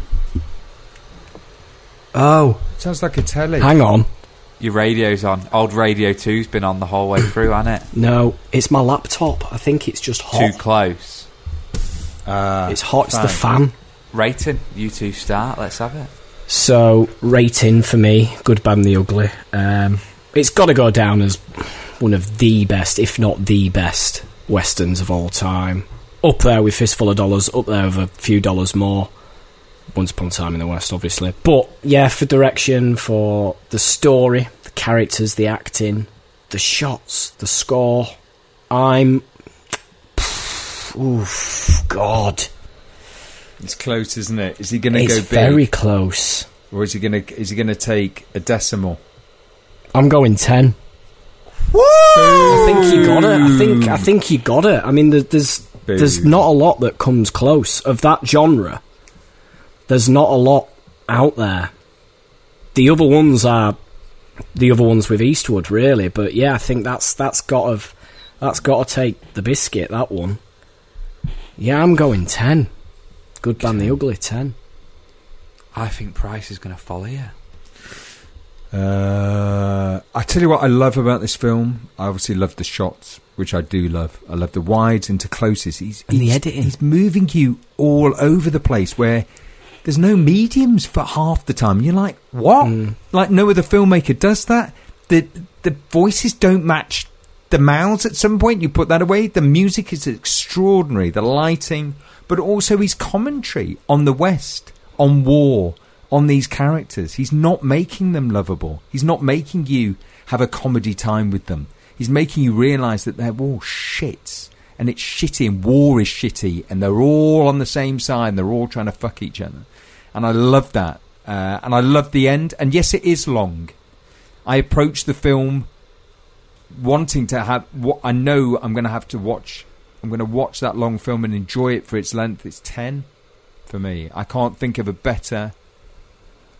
Oh. It sounds like a telly. Hang on. Your radio's on. Old Radio two's been on the whole way through, hasn't it? No, it's my laptop. I think it's just hot. Too close. Uh, it's hot. It's the fan. Rating. You two start. Let's have it. So, rating for me, Good, Bad and the Ugly. Um, it's got to go down as one of the best, if not the best, westerns of all time. Up there with Fistful of Dollars, up there with A Few Dollars More. Once Upon a Time in the West, obviously. But, yeah, for direction, for the story, the characters, the acting, the shots, the score, I'm... Oof, God. It's close, isn't it? Is he going to go big? It's very close. Or is he going to is he going to take a decimal? I'm going ten. Woo! I think you got it. I think I think you got it. I mean, there's Boom. there's not a lot that comes close of that genre. There's not a lot out there. The other ones are the other ones with Eastwood, really. But yeah, I think that's that's got to that's got to take the biscuit. That one. Yeah, I'm going ten. Good, Bad and the Ugly, ten. I think Price is going to follow you. Uh, I tell you what I love about this film. I obviously love the shots, which I do love. I love the wides into closes. He's, and he's, the editing. He's moving you all over the place where there's no mediums for half the time. You're like, what? Mm. Like, no other filmmaker does that. The the voices don't match the mouths at some point. You put that away. The music is extraordinary. The lighting... But also his commentary on the West, on war, on these characters. He's not making them lovable. He's not making you have a comedy time with them. He's making you realise that they're all shits. And it's shitty and war is shitty. And they're all on the same side and they're all trying to fuck each other. And I love that. Uh, and I love the end. And yes, it is long. I approach the film wanting to have... what I know I'm going to have to watch... I'm going to watch that long film and enjoy it for its length. It's ten for me. I can't think of a better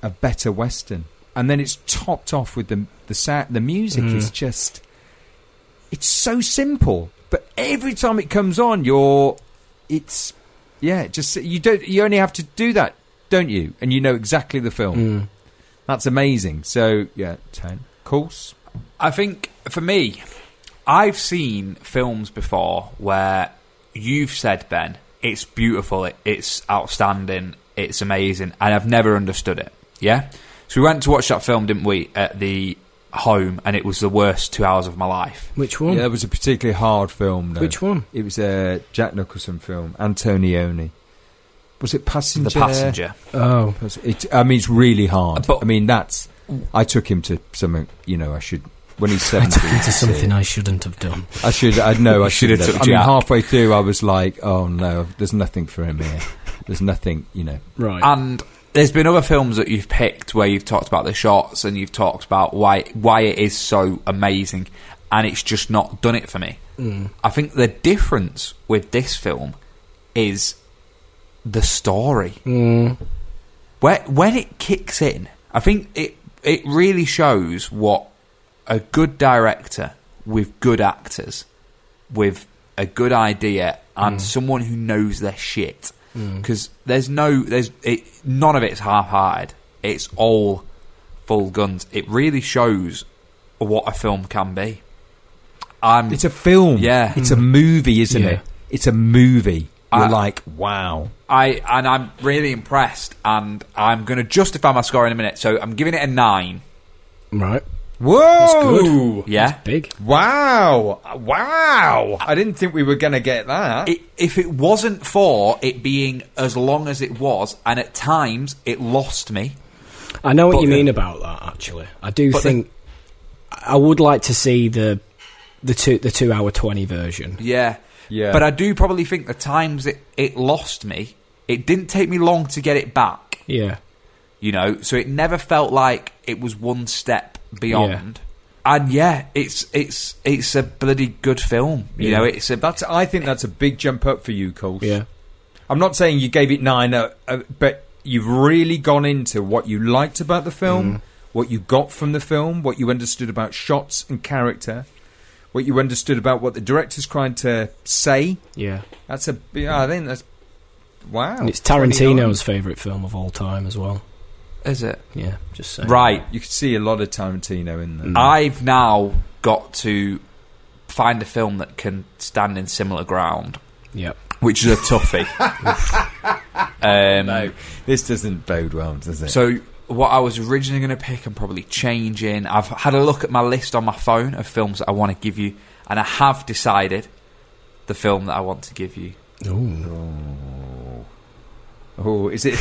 a better Western. And then it's topped off with the the sound, the music mm. is just... It's so simple. But every time it comes on, you're... It's... Yeah, just you don't you only have to do that, don't you? And you know exactly the film. Mm. That's amazing. So, yeah, ten. Course. I think, for me... I've seen films before where you've said, Ben, it's beautiful, it, it's outstanding, it's amazing, and I've never understood it, yeah? So we went to watch that film, didn't we, at the home, and it was the worst two hours of my life. Which one? Yeah, it was a particularly hard film, though. Which one? It was a Jack Nicholson film, Antonioni. Was it Passenger? The Passenger. Oh. It, I mean, it's really hard. But, I mean, that's... I took him to something, you know, I should... When he's seventeen, I to something I shouldn't have done. I should. I know. I should have. I mean, halfway through, I was like, "Oh no, there's nothing for him here. There's nothing, you know." Right. And there's been other films that you've picked where you've talked about the shots and you've talked about why why it is so amazing, and it's just not done it for me. Mm. I think the difference with this film is the story. Mm. Where when it kicks in, I think it it really shows what. A good director with good actors, with a good idea, and mm. someone who knows their shit. Because mm. there's no, there's it, none of it's half-hearted. It's all full guns. It really shows what a film can be. Um, it's a film. Yeah, it's a movie, isn't yeah. it? It's a movie. You're I, like, wow. I and I'm really impressed. And I'm going to justify my score in a minute. So I'm giving it a nine. Right. Whoa! That's good. Yeah. That's big. Wow. Wow. I didn't think we were going to get that. It, if it wasn't for it being as long as it was, and at times it lost me. I know what but you the, mean about that, actually. I do think... The, I would like to see the the two the two hour twenty version. Yeah. Yeah. But I do probably think the times it, it lost me, it didn't take me long to get it back. Yeah. You know, so it never felt like it was one step beyond, yeah. And yeah, it's it's it's a bloody good film. You yeah. know, it's a. That's I think that's a big jump up for you, Coles. Yeah, I'm not saying you gave it nine, uh, uh, but you've really gone into what you liked about the film, mm. what you got from the film, what you understood about shots and character, what you understood about what the director's trying to say. Yeah, that's a. Yeah, I think that's wow. And it's Tarantino's favourite film of all time as well. Is it? Yeah, just so. Right, you can see a lot of Tarantino in there. Mm. I've now got to find a film that can stand in similar ground. Yep. Which is a toughie. um, no, this doesn't bode well, does it? So what I was originally going to pick, I'm probably changing. I've had a look at my list on my phone of films that I want to give you, and I have decided the film that I want to give you. Oh. Oh, is it?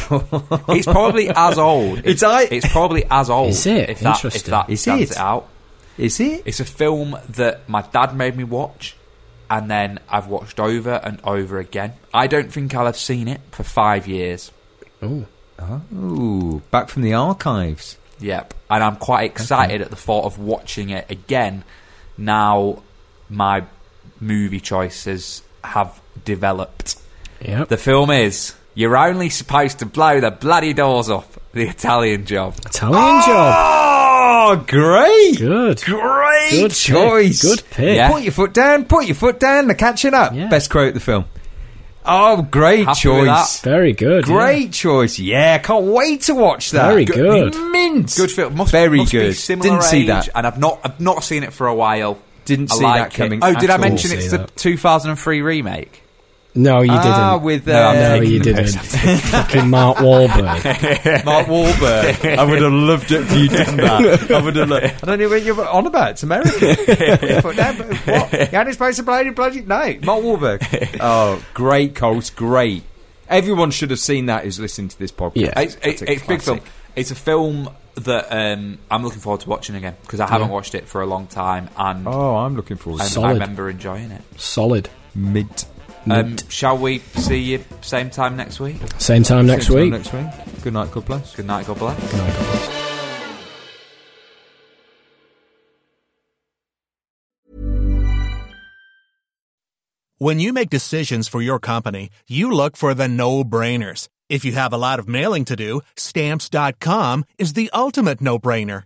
It's probably as old. It's, it's, I, it's probably as old. Is it? If that, Interesting. If that is stands it? It out. Is it? It's a film that my dad made me watch, and then I've watched over and over again. I don't think I'll have seen it for five years. Oh. Oh. Back from the archives. Yep. And I'm quite excited okay. at the thought of watching it again. Now my movie choices have developed. Yep. The film is You're Only Supposed to Blow the Bloody Doors Off, The Italian Job. Italian oh! Job. Oh, great. Good. Great Good choice. Pick. Good pick. Yeah. Put your foot down. Put your foot down. They're catching up. Yeah. Best quote of the film. Oh, great Happy choice. Very good. Great yeah. choice. Yeah, can't wait to watch that. Very good. good. Mint. Good film. Must, Very must good. Be similar Didn't age, see that. And I've not I've not seen it for a while. Didn't I see like that coming it. Oh, did I mention it's that. the two thousand three remake? No, you ah, didn't. With, uh, no, no, you didn't. Fucking Mark Wahlberg. Mark Wahlberg. I would have loved it if you didn't that. I would have loved it. I don't know what you're on about. It's American. What? You're only supposed to bloody bloody. No, Mark Wahlberg. Oh, great, Colt. Great. Everyone should have seen that who's listening to this podcast. Yeah. It's, it's, it's a big film. It's a film that um, I'm looking forward to watching again because I haven't yeah. watched it for a long time. And oh, I'm looking forward to it. I remember enjoying it. Solid. Mid. Um, shall we see you same time next week? Same time next same week. Time next week. Good night, God bless. Good night, God bless. Good night, God bless. When you make decisions for your company, you look for the no-brainers. If you have a lot of mailing to do, Stamps dot com is the ultimate no-brainer.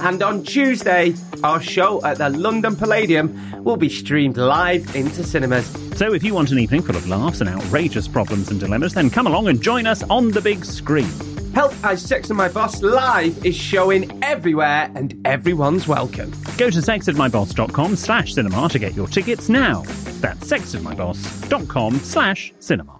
And on Tuesday, our show at the London Palladium will be streamed live into cinemas. So if you want an evening full of laughs and outrageous problems and dilemmas, then come along and join us on the big screen. Help, I Sexted My Boss live is showing everywhere and everyone's welcome. Go to sexted my boss dot com slash cinema to get your tickets now. That's sexted my boss dot com slash cinema.